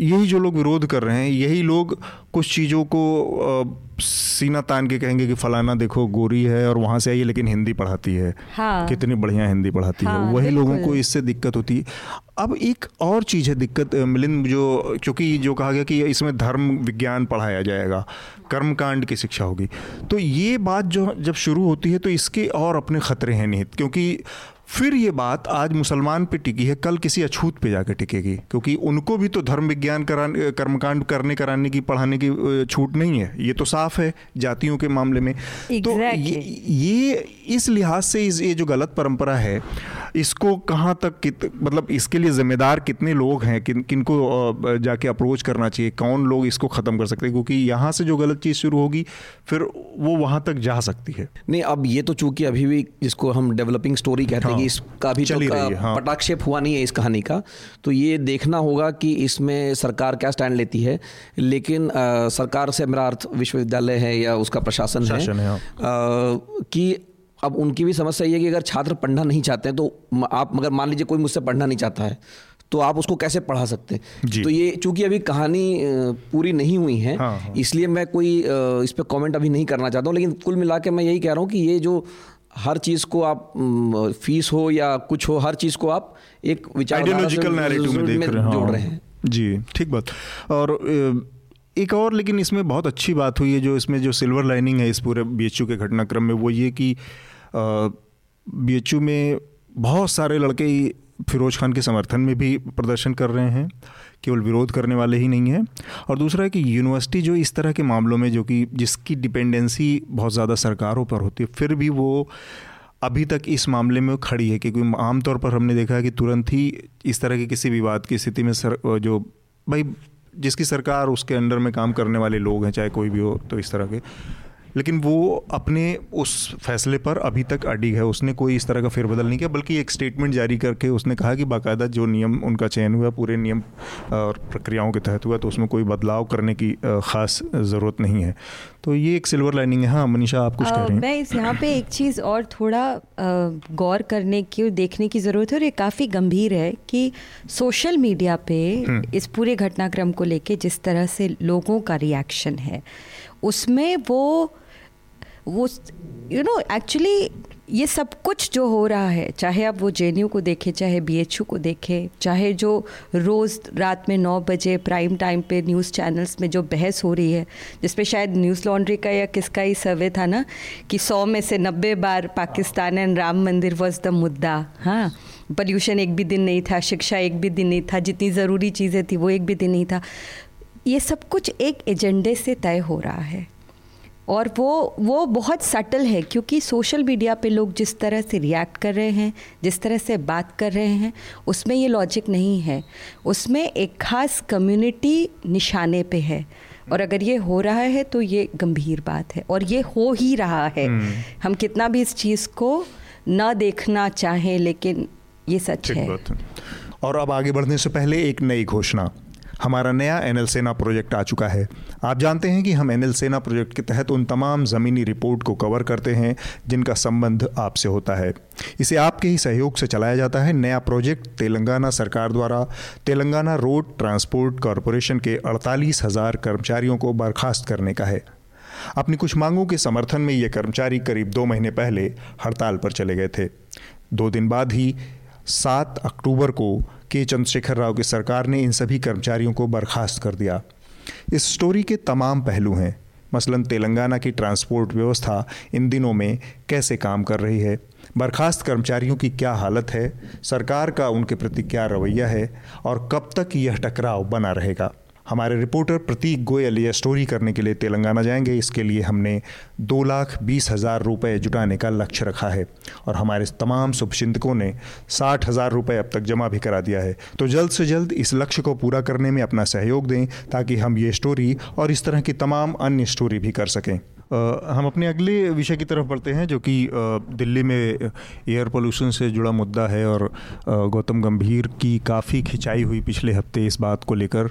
यही जो लोग विरोध कर रहे हैं, यही लोग कुछ चीज़ों को सीना तान के कहेंगे कि फलाना देखो गोरी है और वहाँ से आई है लेकिन हिंदी पढ़ाती है, हाँ, कितनी बढ़िया हिंदी पढ़ाती है। वही लोगों को इससे दिक्कत होती है। अब एक और चीज़ है दिक्कत, मिलिंद, जो क्योंकि जो कहा गया कि इसमें धर्म विज्ञान पढ़ाया जाएगा, कर्मकांड की शिक्षा होगी, तो ये बात जो जब शुरू होती है तो इसके और अपने ख़तरे हैं निहित, क्योंकि फिर ये बात आज मुसलमान पे टिकी है, कल किसी अछूत पे जाकर टिकेगी, क्योंकि उनको भी तो धर्म विज्ञान कर्मकांड कराने की पढ़ाने की छूट नहीं है, ये तो साफ है जातियों के मामले में। Exactly. तो ये इस लिहाज से ये जो गलत परंपरा है इसको कहाँ तक मतलब इसके लिए जिम्मेदार कितने लोग हैं, किनको जाके अप्रोच करना चाहिए, कौन लोग इसको ख़त्म कर सकते हैं, क्योंकि यहाँ से जो गलत चीज़ शुरू होगी फिर वो वहाँ तक जा सकती है। नहीं, अब ये तो चूंकि अभी भी जिसको हम डेवलपिंग स्टोरी कहते हैं, इसका भी पटाक्षेप हुआ नहीं है इस कहानी का, तो ये देखना होगा कि इसमें सरकार क्या स्टैंड लेती है। लेकिन सरकार से मेरा अर्थ विश्वविद्यालय है या उसका प्रशासन है कि अब उनकी भी समस्या ये है कि अगर छात्र पढ़ना नहीं चाहते हैं तो आप, मगर मान लीजिए कोई मुझसे पढ़ना नहीं चाहता है तो आप उसको कैसे पढ़ा सकते हैं। तो ये चूंकि अभी कहानी पूरी नहीं हुई है, हाँ। इसलिए मैं कोई इस पर कमेंट अभी नहीं करना चाहता हूँ, लेकिन कुल मिला के मैं यही कह रहा हूँ कि ये जो हर चीज़ को आप फीस हो या कुछ हो, हर चीज़ को आप एक आइडियोलॉजिकल नैरेटिव में जोड़ रहे हैं। जी ठीक बात। और एक और लेकिन इसमें बहुत अच्छी बात हुई है, जो इसमें जो सिल्वर लाइनिंग है इस पूरे बीएचयू के घटनाक्रम में, वो ये कि बीएचयू में बहुत सारे लड़के फिरोज़ खान के समर्थन में भी प्रदर्शन कर रहे हैं, केवल विरोध करने वाले ही नहीं हैं। और दूसरा है कि यूनिवर्सिटी जो इस तरह के मामलों में, जो कि जिसकी डिपेंडेंसी बहुत ज़्यादा सरकारों पर होती है, फिर भी वो अभी तक इस मामले में खड़ी है, क्योंकि आमतौर पर हमने देखा है कि तुरंत ही इस तरह के किसी विवाद की स्थिति में जो भाई जिसकी सरकार उसके अंडर में काम करने वाले लोग हैं, चाहे कोई भी हो, तो इस तरह के, लेकिन वो अपने उस फैसले पर अभी तक अडिग है, उसने कोई इस तरह का फेरबदल नहीं किया, बल्कि एक स्टेटमेंट जारी करके उसने कहा कि बाकायदा जो नियम उनका चयन हुआ पूरे नियम और प्रक्रियाओं के तहत हुआ, तो उसमें कोई बदलाव करने की ख़ास ज़रूरत नहीं है। तो ये एक सिल्वर लाइनिंग है। हाँ मनीषा, आप कुछ कह रही हैं? मैं इस यहाँ पर एक चीज़ और थोड़ा गौर करने की, देखने की ज़रूरत है, और ये काफ़ी गंभीर है कि सोशल मीडिया पर इस पूरे घटनाक्रम को लेकर जिस तरह से लोगों का रिएक्शन है, उसमें वो यू नो एक्चुअली ये सब कुछ जो हो रहा है, चाहे आप वो जेएनयू को देखें, चाहे बीएचयू को देखें, चाहे जो रोज़ रात में 9 बजे प्राइम टाइम पे न्यूज़ चैनल्स में जो बहस हो रही है, जिसमें शायद न्यूज़ लॉन्ड्री का या किसका ही सर्वे था ना कि 100 में से 90 बार पाकिस्तान एंड राम मंदिर वॉज द मुद्दा। हाँ, पॉल्यूशन एक भी दिन नहीं था, शिक्षा एक भी दिन नहीं था, जितनी ज़रूरी चीज़ें थी वो एक भी दिन नहीं था। ये सब कुछ एक एजेंडे से तय हो रहा है, और वो बहुत सटल है, क्योंकि सोशल मीडिया पे लोग जिस तरह से रिएक्ट कर रहे हैं, जिस तरह से बात कर रहे हैं, उसमें ये लॉजिक नहीं है, उसमें एक ख़ास कम्युनिटी निशाने पे है, और अगर ये हो रहा है तो ये गंभीर बात है, और ये हो ही रहा है। हम कितना भी इस चीज़ को ना देखना चाहें, लेकिन ये सच है। और अब आगे बढ़ने से पहले एक नई घोषणा, हमारा नया एनएल सेना प्रोजेक्ट आ चुका है। आप जानते हैं कि हम एनएल सेना प्रोजेक्ट के तहत उन तमाम ज़मीनी रिपोर्ट को कवर करते हैं जिनका संबंध आपसे होता है। इसे आपके ही सहयोग से चलाया जाता है। नया प्रोजेक्ट तेलंगाना सरकार द्वारा तेलंगाना रोड ट्रांसपोर्ट कारपोरेशन के 48,000 कर्मचारियों को बर्खास्त करने का है। अपनी कुछ मांगों के समर्थन में ये कर्मचारी करीब 2 महीने पहले हड़ताल पर चले गए थे। 2 दिन बाद ही 7 अक्टूबर को के चंद्रशेखर राव की सरकार ने इन सभी कर्मचारियों को बर्खास्त कर दिया। इस स्टोरी के तमाम पहलू हैं, मसलन तेलंगाना की ट्रांसपोर्ट व्यवस्था इन दिनों में कैसे काम कर रही है, बर्खास्त कर्मचारियों की क्या हालत है, सरकार का उनके प्रति क्या रवैया है, और कब तक यह टकराव बना रहेगा। हमारे रिपोर्टर प्रतीक गोयल यह स्टोरी करने के लिए तेलंगाना जाएंगे। इसके लिए हमने 2,20,000 रुपये जुटाने का लक्ष्य रखा है, और हमारे तमाम शुभचिंतकों ने 60,000 रुपये अब तक जमा भी करा दिया है। तो जल्द से जल्द इस लक्ष्य को पूरा करने में अपना सहयोग दें, ताकि हम ये स्टोरी और इस तरह की तमाम अन्य स्टोरी भी कर सकें। हम अपने अगले विषय की तरफ बढ़ते हैं, जो कि दिल्ली में एयर पोल्यूशन से जुड़ा मुद्दा है, और गौतम गंभीर की काफ़ी खिंचाई हुई पिछले हफ्ते इस बात को लेकर।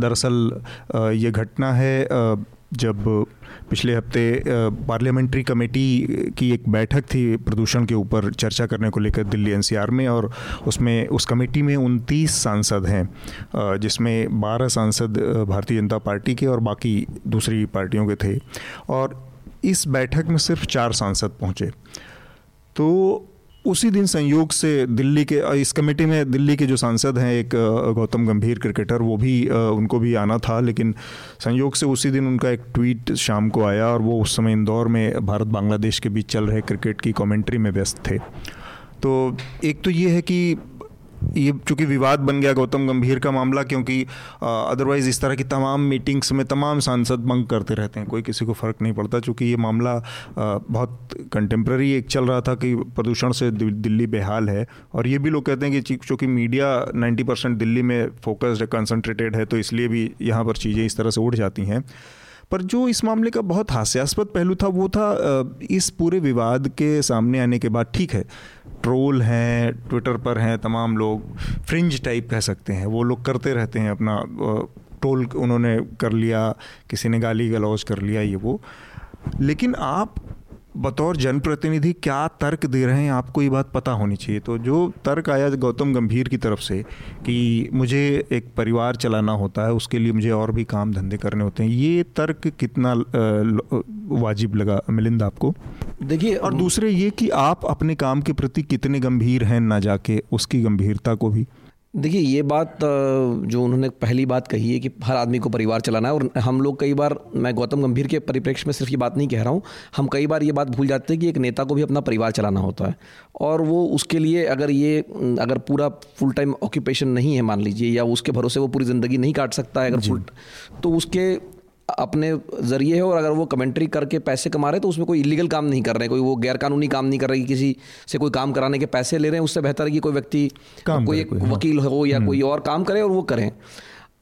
दरअसल ये घटना है जब पिछले हफ्ते पार्लियामेंट्री कमेटी की एक बैठक थी प्रदूषण के ऊपर चर्चा करने को लेकर दिल्ली एनसीआर में, और उसमें उस कमेटी में 29 सांसद हैं, जिसमें 12 सांसद भारतीय जनता पार्टी के और बाकी दूसरी पार्टियों के थे, और इस बैठक में सिर्फ 4 सांसद पहुंचे। तो उसी दिन संयोग से दिल्ली के इस कमेटी में दिल्ली के जो सांसद हैं, एक गौतम गंभीर क्रिकेटर, वो भी उनको भी आना था, लेकिन संयोग से उसी दिन उनका एक ट्वीट शाम को आया, और वो उस समय इंदौर में भारत बांग्लादेश के बीच चल रहे क्रिकेट की कमेंट्री में व्यस्त थे। तो एक तो ये है कि ये चूँकि विवाद बन गया गौतम गंभीर का मामला, क्योंकि अदरवाइज़ इस तरह की तमाम मीटिंग्स में तमाम सांसद बंक करते रहते हैं, कोई किसी को फ़र्क नहीं पड़ता। चूँकि ये मामला बहुत कंटेम्प्रेरी एक चल रहा था कि प्रदूषण से दिल्ली बेहाल है, और ये भी लोग कहते हैं कि चूँकि मीडिया 90% दिल्ली में फोकस्ड है, कंसनट्रेटेड है, तो इसलिए भी यहाँ पर चीज़ें इस तरह से उठ जाती हैं। पर जो इस मामले का बहुत हास्यास्पद पहलू था वो था इस पूरे विवाद के सामने आने के बाद, ठीक है ट्रोल हैं, ट्विटर पर हैं तमाम लोग, फ्रिंज टाइप कह सकते हैं, वो लोग करते रहते हैं अपना ट्रोल, उन्होंने कर लिया, किसी ने गाली गलौज कर लिया ये वो, लेकिन आप बतौर जनप्रतिनिधि क्या तर्क दे रहे हैं, आपको ये बात पता होनी चाहिए। तो जो तर्क आया गौतम गंभीर की तरफ से कि मुझे एक परिवार चलाना होता है, उसके लिए मुझे और भी काम धंधे करने होते हैं, ये तर्क कितना वाजिब लगा मिलिंद आपको? देखिए, और दूसरे ये कि आप अपने काम के प्रति कितने गंभीर हैं, ना जाके उसकी गंभीरता को भी। देखिए, ये बात जो उन्होंने पहली बात कही है कि हर आदमी को परिवार चलाना है, और हम लोग कई बार, मैं गौतम गंभीर के परिप्रेक्ष्य में सिर्फ ये बात नहीं कह रहा हूँ, हम कई बार ये बात भूल जाते हैं कि एक नेता को भी अपना परिवार चलाना होता है, और वो उसके लिए अगर पूरा फुल टाइम ऑक्यूपेशन नहीं है मान लीजिए, या उसके भरोसे वो पूरी ज़िंदगी नहीं काट सकता है, अगर तो उसके अपने ज़रिए है, और अगर वो कमेंट्री करके पैसे कमा रहे हैं तो उसमें कोई इलीगल काम नहीं कर रहे हैं, कोई वो गैरकानूनी काम नहीं कर रहे, किसी से कोई काम कराने के पैसे ले रहे हैं, उससे बेहतर है कि कोई व्यक्ति कोई एक वकील हो या कोई और काम करे और वो करें।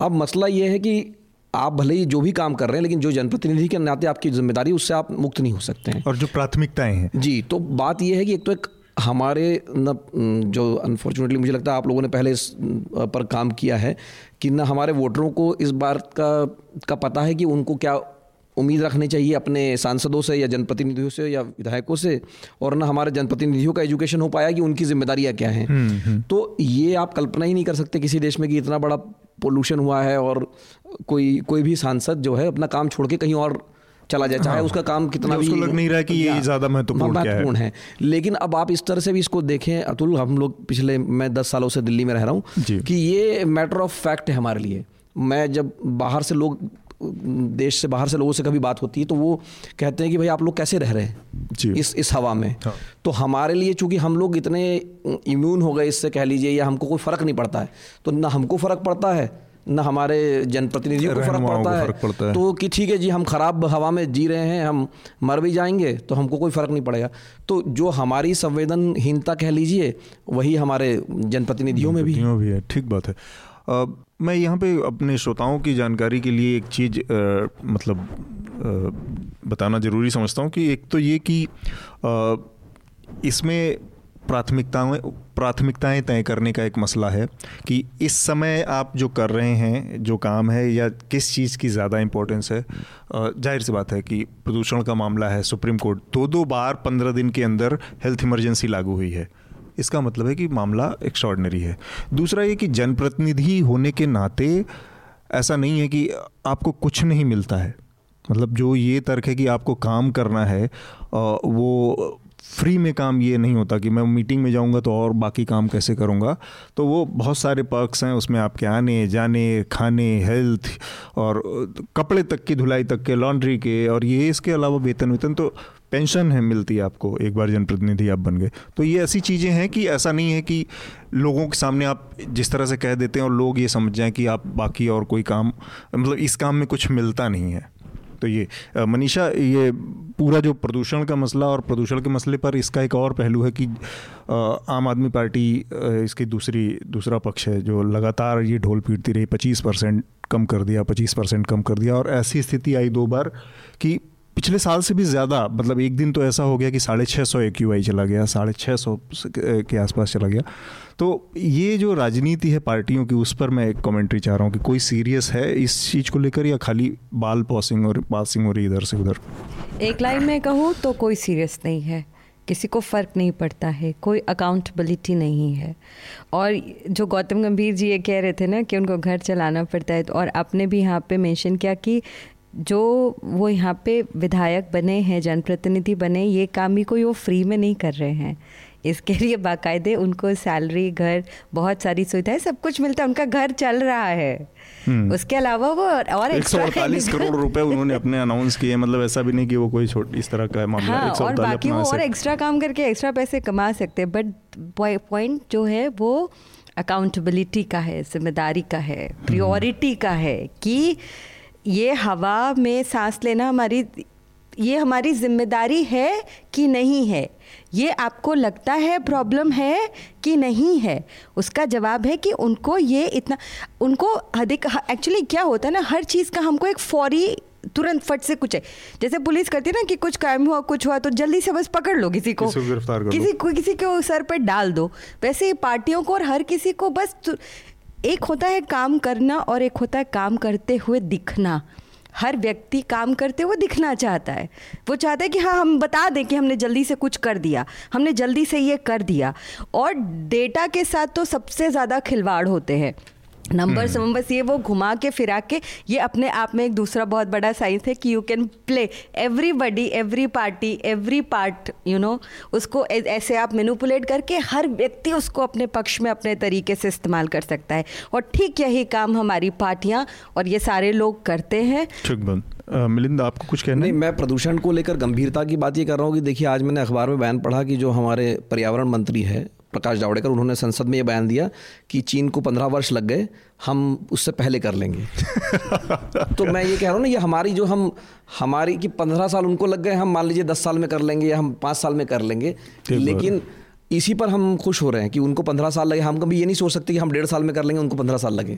अब मसला ये है कि आप भले ही जो भी काम कर रहे हैं, लेकिन जो जनप्रतिनिधि के नाते आपकी जिम्मेदारी, उससे आप मुक्त नहीं हो सकते हैं, और जो प्राथमिकताएं हैं। जी, तो बात यह है कि एक तो एक हमारे न जो अनफॉर्चुनेटली मुझे लगता है आप लोगों ने पहले इस पर काम किया है कि ना हमारे वोटरों को इस बात का पता है कि उनको क्या उम्मीद रखनी चाहिए अपने सांसदों से या जनप्रतिनिधियों से या विधायकों से, और ना हमारे जनप्रतिनिधियों का एजुकेशन हो पाया कि उनकी जिम्मेदारियां क्या हैं। तो ये आप कल्पना ही नहीं कर सकते किसी देश में कि इतना बड़ा पोल्यूशन हुआ है और कोई भी सांसद जो है अपना काम छोड़ के कहीं और चला जाए, चाहे उसका काम कितना भी लग नहीं रहा है कि ये ज़्यादा महत्वपूर्ण है। लेकिन अब आप इस तरह से भी इसको देखें अतुल, हम लोग पिछले, मैं 10 सालों से दिल्ली में रह रहा हूँ, कि ये मैटर ऑफ फैक्ट है हमारे लिए। मैं जब बाहर से लोग, देश से बाहर से लोगों से कभी बात होती है तो वो कहते हैं कि भाई आप लोग कैसे रह रहे हैं इस हवा में। हाँ। तो हमारे लिए चूंकि हम लोग इतने इम्यून हो गए इससे कह लीजिए, या हमको कोई फ़र्क नहीं पड़ता है, तो ना हमको फ़र्क पड़ता है ना हमारे जनप्रतिनिधियों को फर्क पड़ता है। तो कि ठीक है जी, हम खराब हवा में जी रहे हैं, हम मर भी जाएंगे तो हमको कोई फ़र्क नहीं पड़ेगा। तो जो हमारी संवेदनहीनता कह लीजिए, वही हमारे जनप्रतिनिधियों में भी है। ठीक बात है। मैं यहाँ पे अपने श्रोताओं की जानकारी के लिए एक चीज़ बताना ज़रूरी समझता हूँ कि एक तो ये कि इसमें प्राथमिकताएं तय करने का एक मसला है कि इस समय आप जो कर रहे हैं, जो काम है, या किस चीज़ की ज़्यादा इम्पोर्टेंस है। जाहिर सी बात है कि प्रदूषण का मामला है, सुप्रीम कोर्ट 2-2 बार 15 दिन के अंदर हेल्थ इमरजेंसी लागू हुई है, इसका मतलब है कि मामला एक्स्ट्रॉर्डिनरी है। दूसरा ये कि जनप्रतिनिधि होने के नाते ऐसा नहीं है कि आपको कुछ नहीं मिलता है, मतलब जो ये तर्क है कि आपको काम करना है, वो फ्री में काम ये नहीं होता कि मैं मीटिंग में जाऊंगा तो और बाकी काम कैसे करूंगा। तो वो बहुत सारे पर्क्स हैं उसमें, आपके आने जाने, खाने, हेल्थ और कपड़े तक की धुलाई तक के, लॉन्ड्री के, और ये इसके अलावा वेतन तो पेंशन है मिलती है आपको एक बार जनप्रतिनिधि आप बन गए। तो ये ऐसी चीज़ें हैं कि ऐसा नहीं है कि लोगों के सामने आप जिस तरह से कह देते हैं और लोग ये समझ जाएं कि आप बाकी और कोई काम, मतलब इस काम में कुछ मिलता नहीं है। तो ये मनीषा, ये पूरा जो प्रदूषण का मसला, और प्रदूषण के मसले पर इसका एक और पहलू है कि आम आदमी पार्टी इसकी दूसरा पक्ष है जो लगातार ये ढोल पीटती रही, 25% कम कर दिया, और ऐसी स्थिति आई 2 बार कि पिछले साल से भी ज़्यादा, मतलब एक दिन तो ऐसा हो गया कि 650 AQI चला गया, 650 के आसपास चला गया। तो ये जो राजनीति है पार्टियों की, उस पर मैं एक कमेंट्री चाह रहा हूँ कि कोई सीरियस है इस चीज़ को लेकर, या खाली बाल पासिंग हो रही इधर से उधर। एक लाइन में कहूँ तो कोई सीरियस नहीं है, किसी को फ़र्क नहीं पड़ता है, कोई अकाउंटेबिलिटी नहीं है। और जो गौतम गंभीर जी ये कह रहे थे ना कि उनको घर चलाना पड़ता है, और आपने भी यहाँ पे मेंशन किया कि जो वो यहाँ पे विधायक बने हैं, जनप्रतिनिधि बने, ये काम भी कोई वो फ्री में नहीं कर रहे हैं, इसके लिए बाकायदे उनको सैलरी, घर, बहुत सारी सुविधाएं, सब कुछ मिलता है, उनका घर चल रहा है। उसके अलावा वो और 148 करोड़ रुपए उन्होंने अपने अनाउंस किए, मतलब ऐसा भी नहीं कि वो कोई छोटी इस तरह का मामला है। और बाकी वो और एक्स्ट्रा काम करके एक्स्ट्रा पैसे कमा सकते हैं, बट पॉइंट जो है वो अकाउंटेबिलिटी का है, जिम्मेदारी का है, प्रियोरिटी का है कि ये हवा में सांस लेना हमारी, ये हमारी जिम्मेदारी है कि नहीं है, ये आपको लगता है प्रॉब्लम है कि नहीं है। उसका जवाब है कि उनको ये इतना, उनको अधिक एक्चुअली क्या होता है ना, हर चीज़ का हमको एक फौरी तुरंत फट से कुछ है, जैसे पुलिस करती है ना कि कुछ क्राइम हुआ, कुछ हुआ तो जल्दी से बस पकड़ लो, किसी को गिरफ्तार कर लो, किसी के सर पर डाल दो। वैसे ही पार्टियों को और हर किसी को बस, एक होता है काम करना और एक होता है काम करते हुए दिखना। हर व्यक्ति काम करते हुए दिखना चाहता है, वो चाहता है कि हाँ हम बता दें कि हमने जल्दी से कुछ कर दिया, हमने जल्दी से ये कर दिया। और डेटा के साथ तो सबसे ज़्यादा खिलवाड़ होते हैं, नंबर्स ये वो घुमा के फिरा के, ये अपने आप में एक दूसरा बहुत बड़ा साइंस है कि you can play everybody, every party, every part, you know, उसको ऐसे आप मैनिपुलेट करके हर व्यक्ति उसको अपने पक्ष में अपने तरीके से इस्तेमाल कर सकता है। और ठीक यही काम हमारी पार्टियां और ये सारे लोग करते हैं। मिलिंद, आपको कुछ कहना? नहीं, मैं प्रदूषण को लेकर गंभीरता की बात ये कर रहा हूँ कि देखिए, आज मैंने अखबार में बयान पढ़ा कि जो हमारे पर्यावरण मंत्री है प्रकाश जावड़ेकर, उन्होंने संसद में ये बयान दिया कि चीन को 15 वर्ष लग गए, हम उससे पहले कर लेंगे। तो मैं ये कह रहा हूँ ना, ये हमारी जो हमारी कि 15 साल उनको लग गए, हम मान लीजिए 10 साल में कर लेंगे या हम 5 साल में कर लेंगे, लेकिन इसी पर हम खुश हो रहे हैं कि उनको 15 साल लगे। हम कभी ये नहीं सोच सकते कि हम 1.5 साल में कर लेंगे, उनको 15 साल लगे।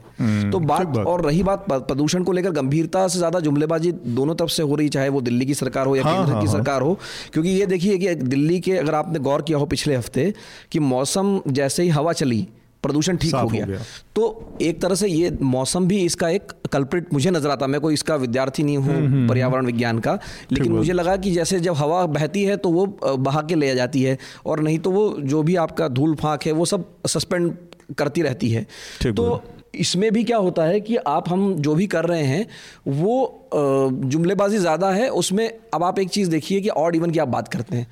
तो बात, और रही बात प्रदूषण को लेकर, गंभीरता से ज़्यादा जुमलेबाजी दोनों तरफ से हो रही, चाहे वो दिल्ली की सरकार हो या केंद्र की सरकार हो। क्योंकि ये देखिए कि दिल्ली के, अगर आपने गौर किया हो पिछले हफ्ते, कि मौसम जैसे ही हवा चली प्रदूषण ठीक हो गया। तो एक तरह से ये मौसम भी इसका एक कल्प्रिट मुझे नजर आता। मैं कोई इसका विद्यार्थी नहीं हूँ पर्यावरण विज्ञान का, लेकिन मुझे लगा कि जैसे जब हवा बहती है तो वो बहा के ले जाती है, और नहीं तो वो जो भी आपका धूल फांक है वो सब सस्पेंड करती रहती है। तो इसमें भी क्या होता है कि आप, हम जो भी कर रहे हैं वो जुमलेबाजी ज़्यादा है उसमें। अब आप एक चीज़ देखिए कि ऑड इवन की आप बात करते हैं,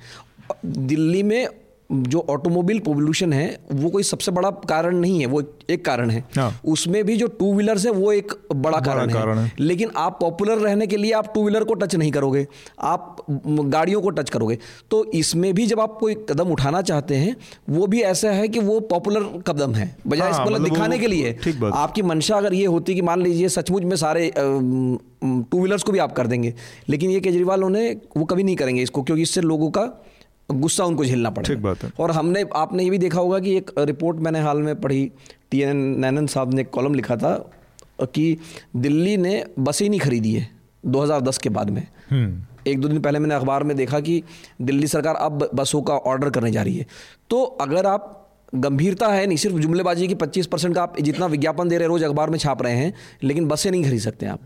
दिल्ली में जो ऑटोमोबाइल पोल्यूशन है वो कोई सबसे बड़ा कारण नहीं है, वो एक कारण है। उसमें भी जो 2 व्हीलर्स है वो एक बड़ा कारण है। लेकिन आप पॉपुलर रहने के लिए आप 2 व्हीलर को टच नहीं करोगे, आप गाड़ियों को टच करोगे। तो इसमें भी जब आप कोई कदम उठाना चाहते हैं वो भी ऐसा है कि वो पॉपुलर कदम है, बजाय दिखाने के लिए। आपकी मंशा अगर ये होती कि मान लीजिए सचमुच में सारे 2 व्हीलर्स को भी आप कर देंगे, लेकिन ये केजरीवाल वो कभी नहीं करेंगे इसको, क्योंकि इससे लोगों का गुस्सा उनको झेलना पड़ेगा। ठीक बात है। और आपने ये भी देखा होगा कि एक रिपोर्ट मैंने हाल में पढ़ी, TN साहब ने एक कॉलम लिखा था कि दिल्ली ने बसें नहीं खरीदी है 2010 के बाद में। 1-2 दिन पहले मैंने अखबार में देखा कि दिल्ली सरकार अब बसों का ऑर्डर करने जा रही है। तो अगर आप, गंभीरता है नहीं, सिर्फ जुमलेबाजी की 25% का आप जितना विज्ञापन दे रहे, रोज अखबार में छाप रहे हैं, लेकिन बसें नहीं खरीद सकते आप।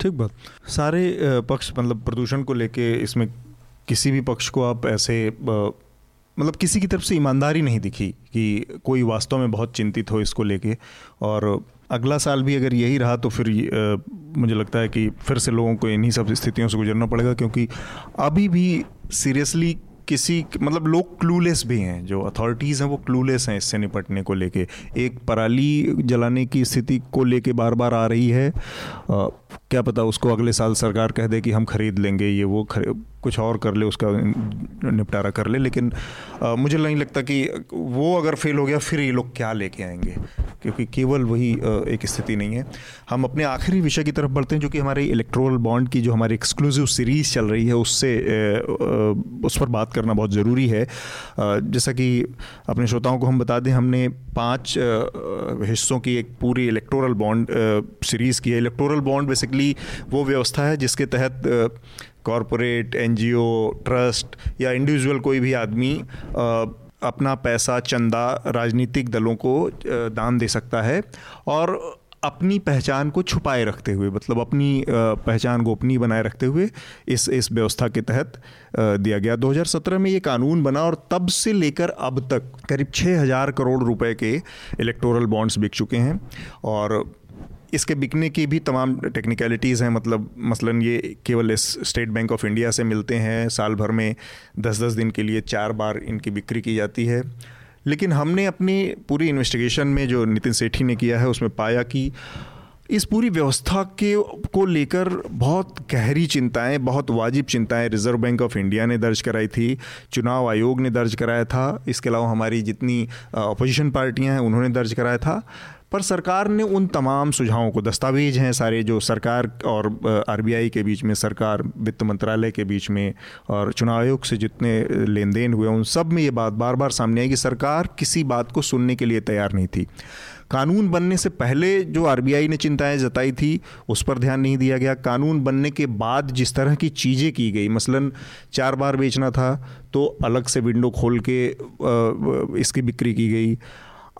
ठीक बात। सारे पक्ष, मतलब प्रदूषण को लेके इसमें किसी भी पक्ष को आप ऐसे, मतलब किसी की तरफ से ईमानदारी नहीं दिखी कि कोई वास्तव में बहुत चिंतित हो इसको लेके। और अगला साल भी अगर यही रहा तो फिर मुझे लगता है कि फिर से लोगों को इन्हीं सब स्थितियों से गुजरना पड़ेगा, क्योंकि अभी भी सीरियसली किसी, मतलब लोग क्लूलेस भी हैं, जो अथॉरिटीज़ हैं वो क्लूलेस हैं इससे निपटने को लेके। एक पराली जलाने की स्थिति को लेके बार बार आ रही है, क्या पता उसको अगले साल सरकार कह दे कि हम खरीद लेंगे, ये वो कुछ और कर ले, उसका निपटारा कर ले। लेकिन मुझे नहीं लगता कि वो अगर फेल हो गया फिर ये लोग क्या लेके आएंगे, क्योंकि केवल वही एक स्थिति नहीं है। हम अपने आखिरी विषय की तरफ बढ़ते हैं, जो कि हमारे इलेक्टोरल बॉन्ड की जो हमारी एक्सक्लूसिव सीरीज़ चल रही है, उससे उस पर बात करना बहुत ज़रूरी है। जैसा कि अपने श्रोताओं को हम बता दें, हमने 5 हिस्सों की एक पूरी इलेक्टोरल बॉन्ड सीरीज़ की है। इलेक्टोरल बॉन्ड बेसिकली वो व्यवस्था है जिसके तहत कॉरपोरेट, NGO, ट्रस्ट या इंडिविजुअल कोई भी आदमी अपना पैसा, चंदा राजनीतिक दलों को दान दे सकता है, और अपनी पहचान को छुपाए रखते हुए, मतलब अपनी पहचान गोपनीय बनाए रखते हुए इस व्यवस्था के तहत दिया गया। 2017 में ये कानून बना, और तब से लेकर अब तक करीब 6,000 करोड़ रुपए के इलेक्टोरल बॉन्ड्स बिक चुके हैं। और इसके बिकने की भी तमाम टेक्निकलिटीज़ हैं, मतलब मसलन ये केवल स्टेट बैंक ऑफ इंडिया से मिलते हैं, साल भर में 10-10 दिन के लिए 4 बार इनकी बिक्री की जाती है। लेकिन हमने अपनी पूरी इन्वेस्टिगेशन में जो नितिन सेठी ने किया है उसमें पाया कि इस पूरी व्यवस्था के को लेकर बहुत गहरी चिंताएं, बहुत वाजिब चिंताएं रिज़र्व बैंक ऑफ इंडिया ने दर्ज कराई थी, चुनाव आयोग ने दर्ज कराया था, इसके अलावा हमारी जितनी अपोजिशन पार्टियां हैं उन्होंने दर्ज कराया था। पर सरकार ने उन तमाम सुझावों को, दस्तावेज हैं सारे जो सरकार और आरबीआई के बीच में, सरकार वित्त मंत्रालय के बीच में और चुनाव आयोग से जितने लेन देन हुए उन सब में ये बात बार बार सामने आई कि सरकार किसी बात को सुनने के लिए तैयार नहीं थी। कानून बनने से पहले जो आरबीआई ने चिंताएं जताई थी उस पर ध्यान नहीं दिया गया। कानून बनने के बाद जिस तरह की चीज़ें की गई, मसलन 4 बार बेचना था तो अलग से विंडो खोल के इसकी बिक्री की गई,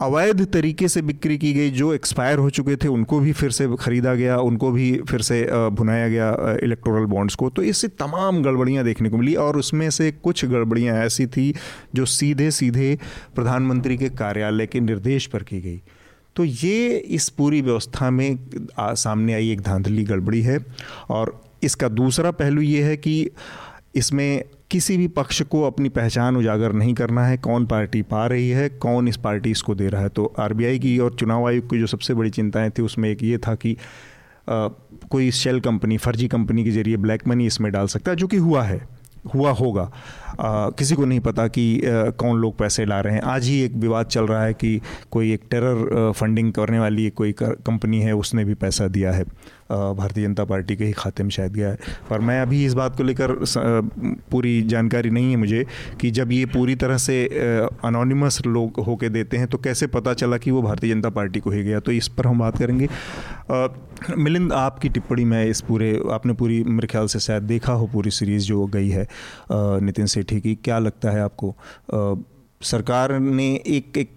अवैध तरीके से बिक्री की गई, जो एक्सपायर हो चुके थे उनको भी फिर से ख़रीदा गया, उनको भी फिर से भुनाया गया इलेक्टोरल बॉन्ड्स को। तो इससे तमाम गड़बड़ियाँ देखने को मिली और उसमें से कुछ गड़बड़ियाँ ऐसी थी जो सीधे सीधे प्रधानमंत्री के कार्यालय के निर्देश पर की गई। तो ये इस पूरी व्यवस्था में सामने आई एक धांधली गड़बड़ी है। और इसका दूसरा पहलू ये है कि इसमें किसी भी पक्ष को अपनी पहचान उजागर नहीं करना है, कौन पार्टी पा रही है, कौन इस पार्टी इसको दे रहा है। तो आरबीआई की और चुनाव आयोग की जो सबसे बड़ी चिंताएं थी उसमें एक ये था कि कोई शेल कंपनी, फर्जी कंपनी के जरिए ब्लैक मनी इसमें डाल सकता है, जो कि हुआ होगा। किसी को नहीं पता कि कौन लोग पैसे ला रहे हैं। आज ही एक विवाद चल रहा है कि कोई एक टेरर फंडिंग करने वाली कोई कंपनी है उसने भी पैसा दिया है, भारतीय जनता पार्टी के ही खाते में शायद गया है। पर मैं अभी इस बात को लेकर पूरी जानकारी नहीं है मुझे कि जब ये पूरी तरह से अनोनिमस लोग होके देते हैं तो कैसे पता चला कि वो भारतीय जनता पार्टी को ही गया। तो इस पर हम बात करेंगे। मिलिंद, आपकी टिप्पणी मैं इस पूरे, आपने पूरी मेरे ख्याल से शायद देखा हो पूरी सीरीज़ जो गई है नितिन सेठी की, क्या लगता है आपको सरकार ने एक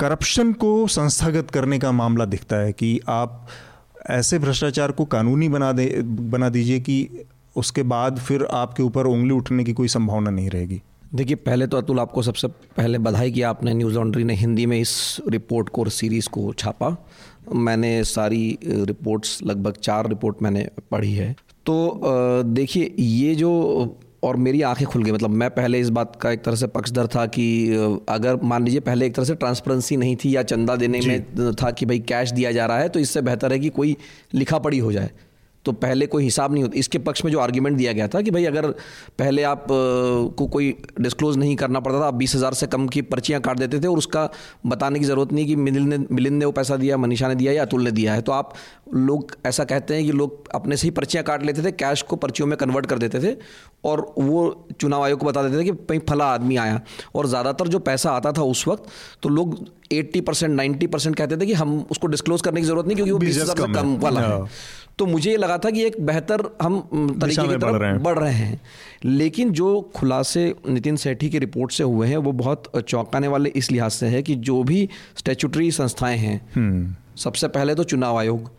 करप्शन को संस्थागत करने का मामला दिखता है कि आप ऐसे भ्रष्टाचार को कानूनी बना दीजिए कि उसके बाद फिर आपके ऊपर उंगली उठने की कोई संभावना नहीं रहेगी। देखिए, पहले तो अतुल आपको सबसे पहले बधाई कि आपने, न्यूज़ लॉन्ड्री ने हिंदी में इस रिपोर्ट को और सीरीज़ को छापा। मैंने सारी रिपोर्ट्स, लगभग 4 रिपोर्ट मैंने पढ़ी है। तो देखिए, ये जो, और मेरी आंखें खुल गई, मतलब मैं पहले इस बात का एक तरह से पक्षधर था कि अगर मान लीजिए पहले एक तरह से ट्रांसपेरेंसी नहीं थी या चंदा देने में था कि भाई कैश दिया जा रहा है तो इससे बेहतर है कि कोई लिखा पढ़ी हो जाए, तो पहले कोई हिसाब नहीं होता। इसके पक्ष में जो आर्ग्यूमेंट दिया गया था कि भाई अगर पहले आप को कोई डिस्क्लोज़ नहीं करना पड़ता था, आप 20,000 से कम की पर्चियाँ काट देते थे और उसका बताने की ज़रूरत नहीं कि मिलिंद ने वो पैसा दिया, मनीषा ने दिया या अतुल ने दिया है। तो आप लोग ऐसा कहते हैं कि लोग अपने से ही पर्चियाँ काट लेते थे, कैश को पर्चियों में कन्वर्ट कर देते थे और वो चुनाव आयोग को बता देते थे कि भाई फला आदमी आया। और ज़्यादातर जो पैसा आता था उस वक्त तो लोग 80% 90% कहते थे कि हम उसको डिस्क्लोज़ करने की ज़रूरत नहीं क्योंकि वो 20,000 से कम वाला है। तो मुझे ये लगा था कि एक बेहतर हम तरीके की तरफ बढ़ रहे हैं। लेकिन जो खुलासे नितिन सेठी की रिपोर्ट से हुए हैं वो बहुत चौंकाने वाले इस लिहाज से है कि जो भी स्टैट्यूटरी संस्थाएं हैं, सबसे पहले तो चुनाव आयोग,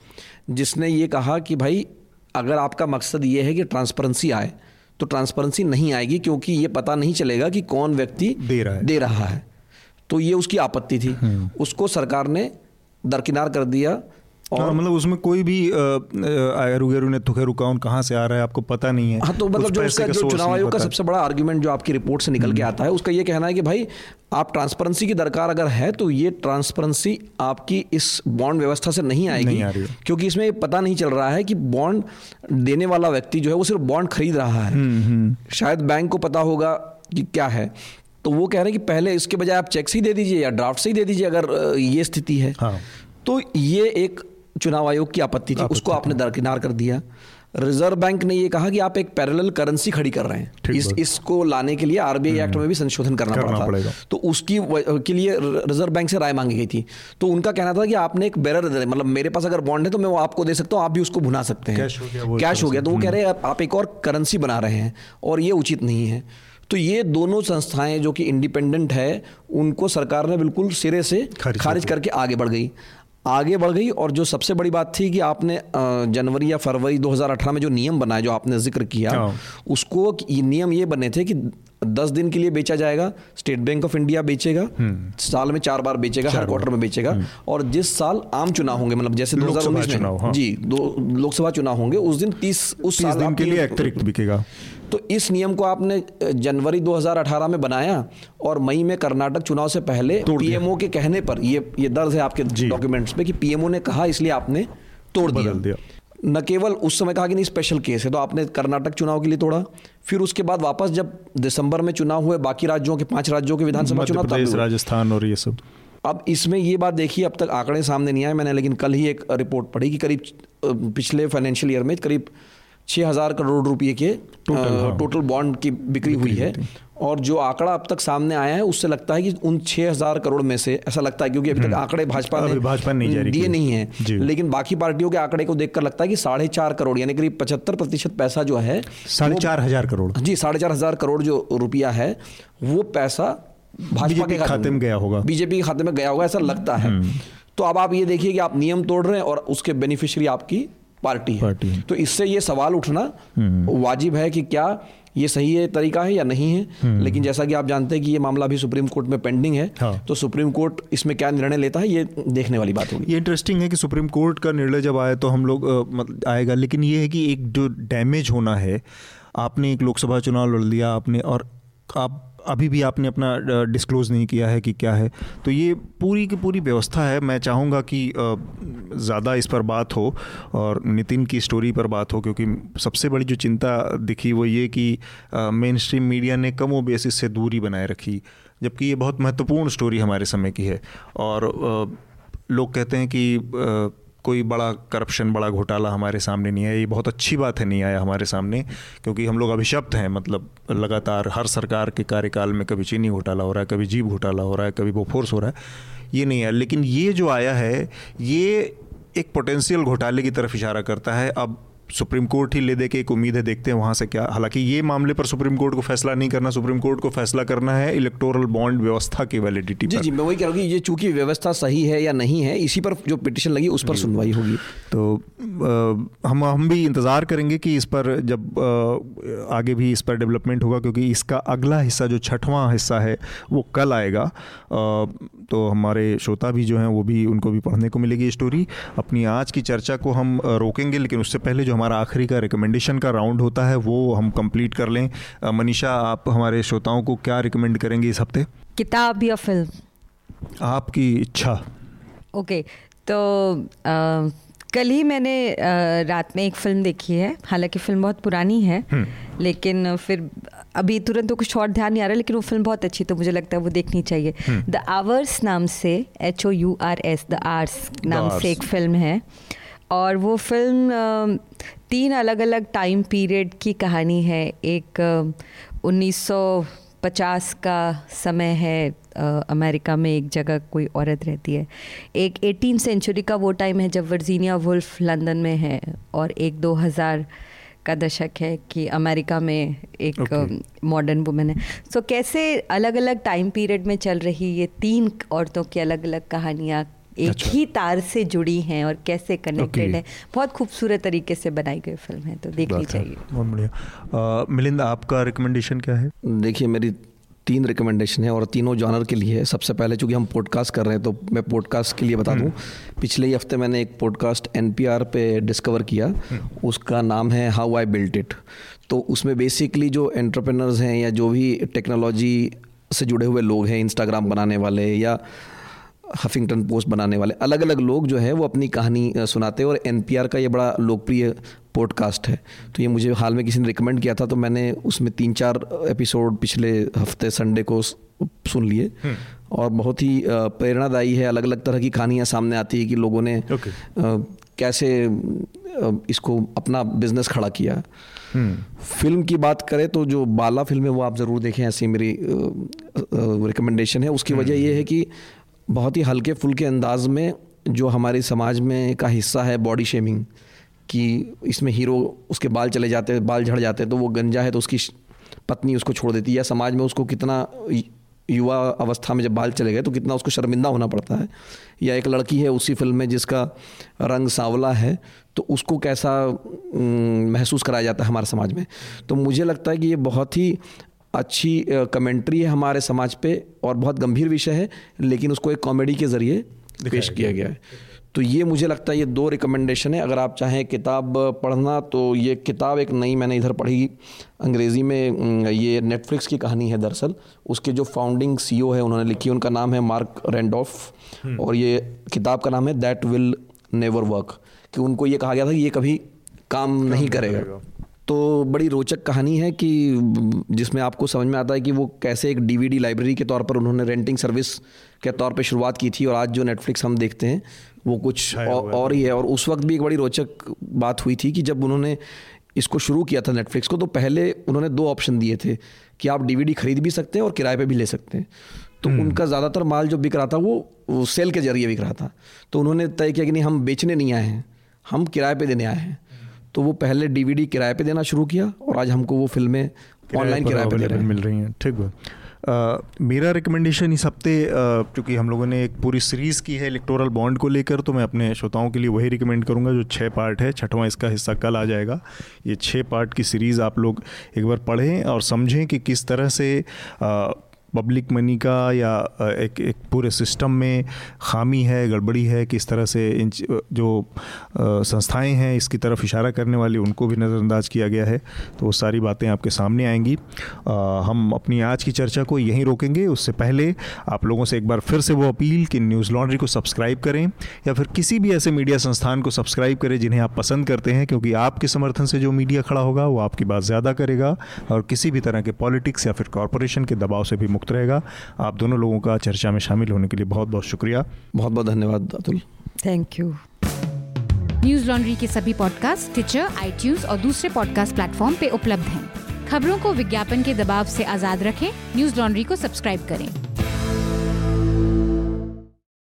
जिसने ये कहा कि भाई अगर आपका मकसद ये है कि ट्रांसपेरेंसी आए तो ट्रांसपेरेंसी नहीं आएगी क्योंकि ये पता नहीं चलेगा कि कौन व्यक्ति दे रहा है। तो ये उसकी आपत्ति थी, उसको सरकार ने दरकिनार कर दिया। और मतलब उसमें कोई भी आयरू गेरू ने तुखेरू कौन कहाँ से आ रहा है आपको पता नहीं है। हाँ, तो मतलब जो चुनाव आयोग का सबसे बड़ा आर्ग्यूमेंट जो आपकी रिपोर्ट से निकल के आता है उसका ये कहना है कि भाई आप ट्रांसपेरेंसी की दरकार अगर है तो ये ट्रांसपेरेंसी आपकी इस बॉन्ड व्यवस्था से नहीं आएगी क्योंकि इसमें पता नहीं चल रहा है कि बॉन्ड देने वाला व्यक्ति जो है वो सिर्फ बॉन्ड खरीद रहा है, शायद बैंक को पता होगा कि क्या है। तो वो कह रहे हैं कि पहले इसके बजाय आप चेक से ही दे दीजिए या ड्राफ्ट से ही दे दीजिए अगर ये स्थिति है। तो ये एक चुनाव आयोग की आपत्ति थी, उसको आपने दरकिनार कर दिया। रिजर्व बैंक ने ये कहा कि आप एक पैरेलल करेंसी खड़ी कर रहे हैं, इसको लाने के लिए आरबीआई एक्ट में भी संशोधन करना पड़ेगा। तो उसकी के लिए रिजर्व बैंक से राय मांगी गई थी। तो उनका कहना था कि आपने एक बेरर, मतलब मेरे पास अगर बॉन्ड है तो मैं वो आपको दे सकता हूँ, आप भी उसको भुना सकते हैं, कैश हो गया। तो वो कह रहे हैं आप एक और करेंसी बना रहे हैं और ये उचित नहीं है। तो ये दोनों संस्थाएं जो कि इंडिपेंडेंट है उनको सरकार ने बिल्कुल सिरे से खारिज करके आगे बढ़ गई। और जो सबसे बड़ी बात थी कि आपने जनवरी या फरवरी 2018 में जो नियम बनाए, जो आपने जिक्र किया, उसको नियम ये बने थे कि 10 दिन के लिए बेचा जाएगा, स्टेट बैंक ऑफ इंडिया बेचेगा, साल में 4 बार बेचेगा, हर क्वार्टर में बेचेगा। और जिस साल आम चुनाव होंगे, मतलब जैसे 2019 में जी लोकसभा चुनाव होंगे, उस दिन 30 दिन के लिए अतिरिक्त बिकेगा। तो इस नियम को आपने जनवरी 2018 में बनाया और मई में कर्नाटक चुनाव से पहले पीएमओ के कहने पर, ये दर्ज है आपके डॉक्यूमेंट्स पे कि पीएमओ ने कहा, इसलिए आपने तोड़ दिया। न केवल उस समय कहा कि नहीं स्पेशल केस है, तो आपने कर्नाटक चुनाव के लिए तोड़ा। फिर उसके बाद वापस जब दिसंबर में चुनाव हुए बाकी राज्यों के, 5 राज्यों के विधानसभा चुनाव, राजस्थान और ये सब। अब इसमें ये बात देखिए, अब तक आंकड़े सामने नहीं आए, मैंने लेकिन कल ही एक रिपोर्ट पढ़ी कि करीब पिछले फाइनेंशियल ईयर में करीब 6,000 करोड़ रुपए के टोटल बॉन्ड की बिक्री हुई है। और जो आंकड़ा अब तक सामने आया है उससे लगता है कि उन 6,000 करोड़ में से, ऐसा लगता है क्योंकि अभी तक आंकड़े भाजपा ने दिए नहीं है, लेकिन बाकी पार्टियों के आंकड़े को देखकर लगता है कि 4.5 करोड़ यानी करीब 75% पैसा जो है, 4,500 करोड़ जी 4,500 करोड़ जो रुपया है वो पैसा भाजपा के खाते में गया होगा, बीजेपी के खाते में गया होगा, ऐसा लगता है। तो अब आप ये देखिए कि आप नियम तोड़ रहे हैं और उसके बेनिफिशियरी आपकी पार्टी है। तो इससे ये सवाल उठना वाजिब है कि क्या ये सही है तरीका है या नहीं है। लेकिन जैसा कि आप जानते हैं कि ये मामला अभी सुप्रीम कोर्ट में पेंडिंग है, तो सुप्रीम कोर्ट इसमें क्या निर्णय लेता है ये देखने वाली बात होगी। ये इंटरेस्टिंग है कि सुप्रीम कोर्ट का निर्णय जब आए तो हम लोग आएगा, लेकिन ये है कि एक जो डैमेज होना है, आपने एक लोकसभा चुनाव लड़ लिया आपने, और आप अभी भी आपने अपना डिस्क्लोज़ नहीं किया है कि क्या है। तो ये पूरी की पूरी व्यवस्था है। मैं चाहूँगा कि ज़्यादा इस पर बात हो और नितिन की स्टोरी पर बात हो, क्योंकि सबसे बड़ी जो चिंता दिखी वो ये कि मेन स्ट्रीम मीडिया ने कमो बेस से दूरी बनाए रखी, जबकि ये बहुत महत्वपूर्ण स्टोरी हमारे समय की है। और लोग कहते हैं कि कोई बड़ा करप्शन, बड़ा घोटाला हमारे सामने नहीं आया। ये बहुत अच्छी बात है नहीं आया हमारे सामने, क्योंकि हम लोग अभिशप्त हैं। मतलब लगातार हर सरकार के कार्यकाल में कभी चीनी घोटाला हो रहा है, कभी जीप घोटाला हो रहा है, कभी बोफोर्स हो रहा है, ये नहीं आया। लेकिन ये जो आया है ये एक पोटेंशियल घोटाले की तरफ इशारा करता है। अब सुप्रीम कोर्ट ही ले दे के एक उम्मीद है, देखते हैं वहाँ से क्या। हालांकि ये मामले पर सुप्रीम कोर्ट को फैसला नहीं करना, सुप्रीम कोर्ट को फैसला करना है इलेक्टोरल बॉन्ड व्यवस्था की वैलिडिटी पर। जी मैं वही कह रहा हूँ कि ये चूंकि व्यवस्था सही है या नहीं है, इसी पर जो पिटिशन लगी उस पर सुनवाई होगी। तो हम भी इंतज़ार करेंगे कि इस पर जब आगे भी इस पर डेवलपमेंट होगा, क्योंकि इसका अगला हिस्सा जो 6वां हिस्सा है वो कल आएगा। तो हमारे श्रोता भी जो हैं वो भी, उनको भी पढ़ने को मिलेगी स्टोरी। अपनी आज की चर्चा को हम रोकेंगे, लेकिन उससे पहले जो हमारा आखिरी का रिकमेंडेशन का राउंड होता है वो हम कंप्लीट कर लें। मनीषा, आप हमारे श्रोताओं को क्या रिकमेंड करेंगे इस हफ्ते, किताब या फिल्म? आपकी इच्छा। ओके, तो कल ही मैंने रात में एक फिल्म देखी है। हालांकि फिल्म बहुत पुरानी है, लेकिन फिर अभी तुरंत तो कुछ और ध्यान नहीं आ रहा, लेकिन वो फिल्म बहुत अच्छी, तो मुझे लगता है वो देखनी चाहिए। द आवर्स नाम से, HOURS द आर्स नाम से एक फिल्म है, और वो फिल्म 3 अलग अलग टाइम पीरियड की कहानी है। एक 1950 का समय है, अमेरिका में एक जगह कोई औरत रहती है। एक 18 सेंचुरी का वो टाइम है जब वर्जीनिया वुल्फ लंदन में है, और एक 2000 का दशक है कि अमेरिका में एक मॉडर्न वुमेन है। सो कैसे अलग अलग टाइम पीरियड में चल रही ये 3 औरतों की अलग अलग कहानियाँ एक ही तार से जुड़ी हैं और कैसे कनेक्टेड है, बहुत खूबसूरत तरीके से बनाई गई फिल्म है, तो देखनी चाहिए। बहुत बढ़िया। मिलिंद, आपका रिकमेंडेशन क्या है? देखिए, मेरी 3 रिकमेंडेशन है और तीनों जॉनर के लिए है। सबसे पहले चूंकि हम पॉडकास्ट कर रहे हैं, तो मैं पॉडकास्ट के लिए बता दूं, पिछले ही हफ्ते मैंने एक पॉडकास्ट NPR पे डिस्कवर किया, उसका नाम है हाउ आई बिल्ट इट। तो उसमें बेसिकली जो एंटरप्रेन्योर्स हैं या जो भी टेक्नोलॉजी से जुड़े हुए लोग हैं, इंस्टाग्राम बनाने वाले या हफिंगटन पोस्ट बनाने वाले, अलग अलग लोग जो है वो अपनी कहानी सुनाते हैं। और NPR का ये बड़ा लोकप्रिय पॉडकास्ट है, तो ये मुझे हाल में किसी ने रिकमेंड किया था, तो मैंने उसमें 3-4 एपिसोड पिछले हफ्ते संडे को सुन लिए और बहुत ही प्रेरणादायी है। अलग अलग तरह की कहानियाँ सामने आती है कि लोगों ने कैसे इसको अपना बिजनेस खड़ा किया। फिल्म की बात करें तो जो बाला फिल्म है वो आप ज़रूर देखें, ऐसी मेरी रिकमेंडेशन है। उसकी वजह ये है कि बहुत ही हल्के फुल्के अंदाज में जो हमारे समाज में का हिस्सा है बॉडी शेमिंग, कि इसमें हीरो उसके बाल चले जाते हैं, बाल झड़ जाते हैं, तो वो गंजा है तो उसकी पत्नी उसको छोड़ देती है, या समाज में उसको कितना युवा अवस्था में जब बाल चले गए तो कितना उसको शर्मिंदा होना पड़ता है। या एक लड़की है उसी फिल्म में जिसका रंग सांवला है, तो उसको कैसा महसूस कराया जाता है हमारे समाज में। तो मुझे लगता है कि ये बहुत ही अच्छी कमेंट्री है हमारे समाज पे और बहुत गंभीर विषय है, लेकिन उसको एक कॉमेडी के जरिए पेश किया गया है। तो ये मुझे लगता है ये दो रिकमेंडेशन है। अगर आप चाहें किताब पढ़ना तो ये किताब एक नई मैंने इधर पढ़ी अंग्रेज़ी में, ये नेटफ्लिक्स की कहानी है दरअसल। उसके जो फाउंडिंग सीईओ है उन्होंने लिखी, उनका नाम है मार्क रैंडॉफ और ये किताब का नाम है दैट विल नेवर वर्क, कि उनको ये कहा गया था कि ये कभी काम नहीं करेगा। तो बड़ी रोचक कहानी है कि जिसमें आपको समझ में आता है कि वो कैसे एक डीवीडी लाइब्रेरी के तौर पर उन्होंने रेंटिंग सर्विस के तौर पे शुरुआत की थी और आज जो नेटफ्लिक्स हम देखते हैं वो कुछ और ही है। और उस वक्त भी एक बड़ी रोचक बात हुई थी कि जब उन्होंने इसको शुरू किया था नेटफ्लिक्स को, तो पहले उन्होंने दो ऑप्शन दिए थे कि आप डीवीडी खरीद भी सकते हैं और किराए पे भी ले सकते हैं। तो उनका ज़्यादातर माल जो बिक रहा था वो सेल के जरिए बिक रहा था। तो उन्होंने तय किया कि नहीं, हम बेचने नहीं आए हैं, हम किराए पे देने आए हैं। तो वो पहले डीवीडी किराए पे देना शुरू किया और आज हमको वो फिल्में ऑनलाइन किराए पे देने मिल रही हैं। ठीक है, मेरा रिकमेंडेशन इस हफ्ते, क्योंकि हम लोगों ने एक पूरी सीरीज़ की है इलेक्टोरल बॉन्ड को लेकर, तो मैं अपने श्रोताओं के लिए वही रिकमेंड करूंगा जो 6 पार्ट है। 6वां इसका हिस्सा कल आ जाएगा। ये 6 पार्ट की सीरीज़ आप लोग एक बार पढ़ें और समझें कि किस तरह से पब्लिक मनी का या एक पूरे सिस्टम में खामी है, गड़बड़ी है, किस तरह से इन जो संस्थाएं हैं इसकी तरफ इशारा करने वाली उनको भी नज़रअंदाज किया गया है। तो वो सारी बातें आपके सामने आएंगी। हम अपनी आज की चर्चा को यहीं रोकेंगे। उससे पहले आप लोगों से एक बार फिर से वो अपील कि न्यूज़ लॉन्ड्री को सब्सक्राइब करें या फिर किसी भी ऐसे मीडिया संस्थान को सब्सक्राइब करें जिन्हें आप पसंद करते हैं, क्योंकि आपके समर्थन से जो मीडिया खड़ा होगा वो आपकी बात ज़्यादा करेगा और किसी भी तरह के पॉलिटिक्स या फिर कॉरपोरेशन के दबाव से भी रहेगा। आप दोनों लोगों का चर्चा में शामिल होने के लिए बहुत बहुत शुक्रिया, बहुत बहुत धन्यवाद Atul. Thank you. News laundry के सभी पॉडकास्ट टिचर, आईट्यूज और दूसरे पॉडकास्ट प्लेटफॉर्म पे उपलब्ध हैं। खबरों को विज्ञापन के दबाव से आजाद रखें, न्यूज लॉन्ड्री को सब्सक्राइब करें।